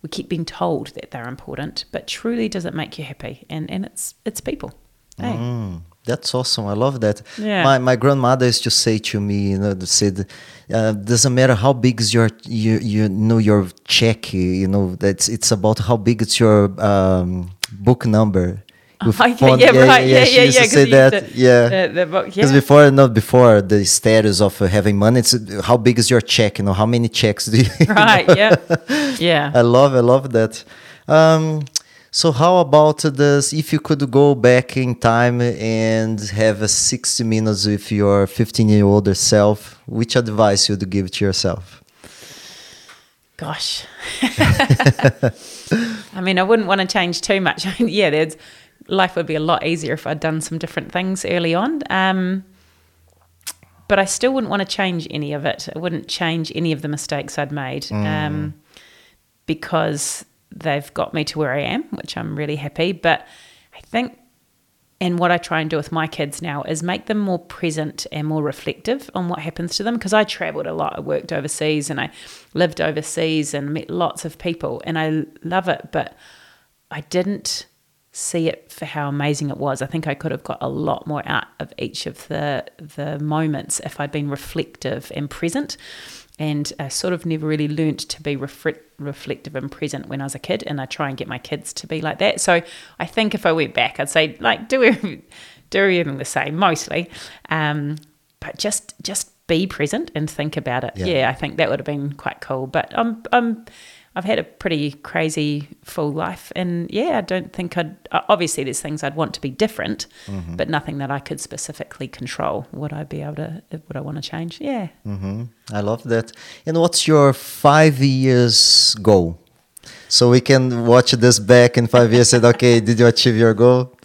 We keep being told that they're important, but truly does it make you happy? And and it's it's people. Mm, hey? That's awesome. I love that. Yeah. My my grandmother used to say to me, you know, said, uh, doesn't matter how big is your, you, you know, your check, you know, that's, it's about how big it's your um, book number. Okay, font, yeah, yeah, right. Yeah, yeah, she yeah, used yeah, to say that. To, yeah, because yeah. before, not before the status of uh, having money. It's uh, how big is your check? You know, how many checks do you? Right. You know? Yeah. Yeah. I love, I love that. Um, so how about this? If you could go back in time and have a sixty minutes with your fifteen-year-old self, which advice you'd give to yourself? Gosh, I mean, I wouldn't want to change too much. I mean, yeah, there's. Life would be a lot easier if I'd done some different things early on. Um, but I still wouldn't want to change any of it. I wouldn't change any of the mistakes I'd made mm. um, because they've got me to where I am, which I'm really happy. But I think, and what I try and do with my kids now is make them more present and more reflective on what happens to them, because I traveled a lot. I worked overseas and I lived overseas and met lots of people, and I love it, but I didn't see it for how amazing it was. I think I could have got a lot more out of each of the the moments if I'd been reflective and present, and I sort of never really learnt to be refre- reflective and present when I was a kid, and I try and get my kids to be like that. So I think if I went back, I'd say, like, do do everything the same mostly, um, but just just be present and think about it. Yeah. yeah, I think that would have been quite cool. But I'm I'm. I've had a pretty crazy full life, and yeah, I don't think I'd, obviously there's things I'd want to be different, mm-hmm. but nothing that I could specifically control. Would I be able to, would I want to change? Yeah. Mm-hmm. I love that. And what's your five years goal? So we can watch this back in five years and okay, did you achieve your goal?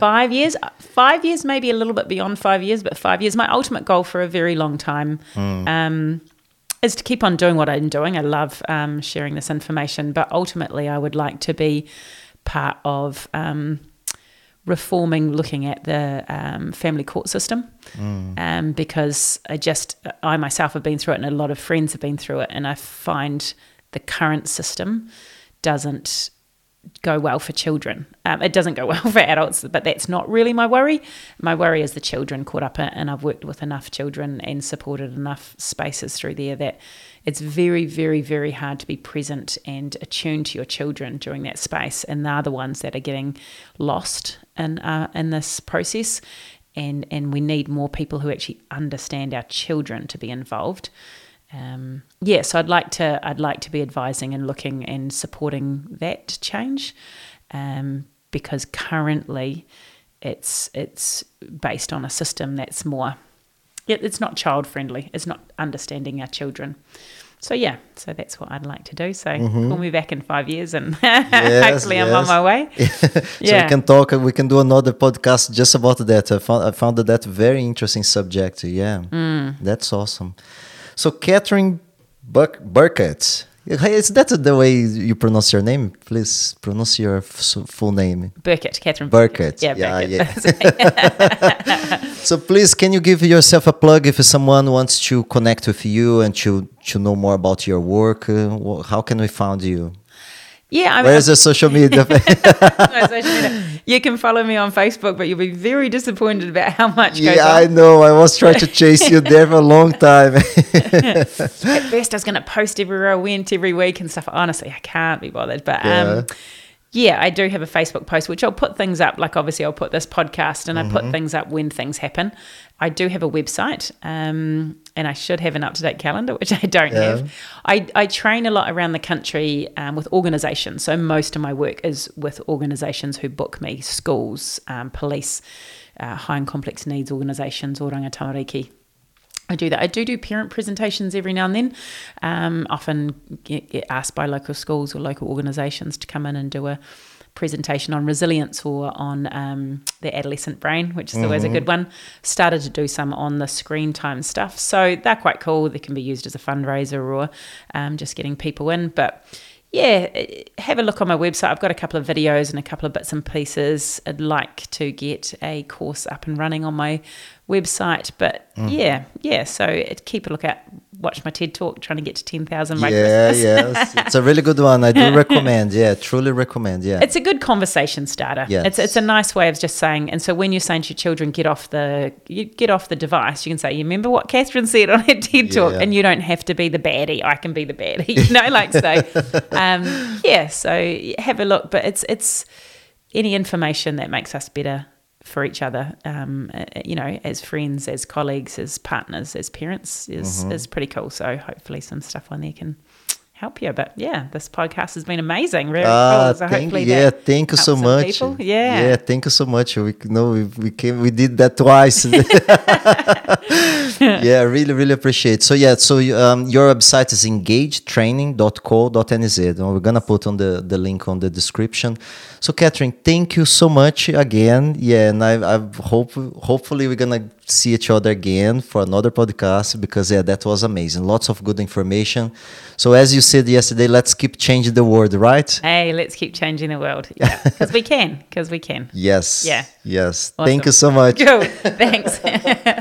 five years, five years, maybe a little bit beyond five years, but five years, my ultimate goal for a very long time, mm. um, is to keep on doing what I'm doing. I love um, sharing this information, but ultimately I would like to be part of um, reforming, looking at the um, family court system, mm. um, because I just, I myself have been through it, and a lot of friends have been through it, and I find the current system doesn't go well for children. Um, it doesn't go well for adults, but that's not really my worry. My worry is the children caught up in, and I've worked with enough children and supported enough spaces through there that it's very, very, very hard to be present and attuned to your children during that space, and they're the ones that are getting lost in uh, in this process, and and we need more people who actually understand our children to be involved. Um, yeah, so I'd like to I'd like to be advising and looking and supporting that change, um, because currently it's it's based on a system that's more, it, it's not child friendly. It's not understanding our children. So yeah, so that's what I'd like to do. So mm-hmm. call me back in five years, and yes, hopefully yes. I'm on my way. so yeah. we can talk. We can do another podcast just about that. I found I found that very interesting subject. Yeah, mm. That's awesome. So Kathryn Berkett, is that the way you pronounce your name? Please pronounce your f- full name. Berkett, Kathryn Berkett. Berkett. Yeah, yeah, Berkett. Yeah. So please, can you give yourself a plug if someone wants to connect with you and to, to know more about your work? Uh, how can we find you? Yeah, I mean, where's the social media? No, social media? You can follow me on Facebook, but you'll be very disappointed about how much yeah, goes on. I know. I was trying to chase you there for a long time. At first, I was going to post everywhere I went every week and stuff. Honestly, I can't be bothered. But yeah. Um, yeah, I do have a Facebook post, which I'll put things up. Like obviously, I'll put this podcast, and mm-hmm. I put things up when things happen. I do have a website, um, and I should have an up-to-date calendar, which I don't yeah. have. I, I train a lot around the country um, with organisations, so most of my work is with organisations who book me, schools, um, police, uh, high and complex needs organisations, Oranga Tamariki. I do that. I do do parent presentations every now and then. Um, often get, get asked by local schools or local organisations to come in and do a presentation on resilience or on um, the adolescent brain, which is mm-hmm. always a good one. Started to do some on the screen time stuff, so they're quite cool. They can be used as a fundraiser or um, just getting people in. But yeah, have a look on my website. I've got a couple of videos and a couple of bits and pieces. I'd like to get a course up and running on my website, but mm. yeah yeah so keep a look out watch my TED Talk trying to get to ten thousand by yeah, Christmas. Yeah, yes. It's a really good one. I do recommend. Yeah, truly recommend. Yeah. It's a good conversation starter. Yes. It's it's a nice way of just saying, and so when you're saying to your children, get off the get off the device, you can say, you remember what Kathryn said on her TED Talk? Yeah. And you don't have to be the baddie. I can be the baddie. You know, like so. um, yeah, so have a look. But it's it's any information that makes us better for each other, um, you know, as friends, as colleagues, as partners, as parents is mm-hmm. is pretty cool. So hopefully some stuff on there can help you. But yeah, this podcast has been amazing. Really uh, cool. So thank, hopefully yeah, thank you so much. Yeah. yeah, thank you so much. We no, we, we came, we did that twice. yeah, really, really appreciate. So yeah, so um, your website is engage training dot co dot n z. We're gonna put on the the link on the description. So Kathryn, thank you so much again. Yeah, and I, I hope hopefully we're gonna see each other again for another podcast, because yeah, that was amazing. Lots of good information. So as you said yesterday, let's keep changing the world, right? Hey, let's keep changing the world. Yeah, because we can. Because we can. Yes. Yeah. Yes. Awesome. Thank you so much. Cool. Thanks.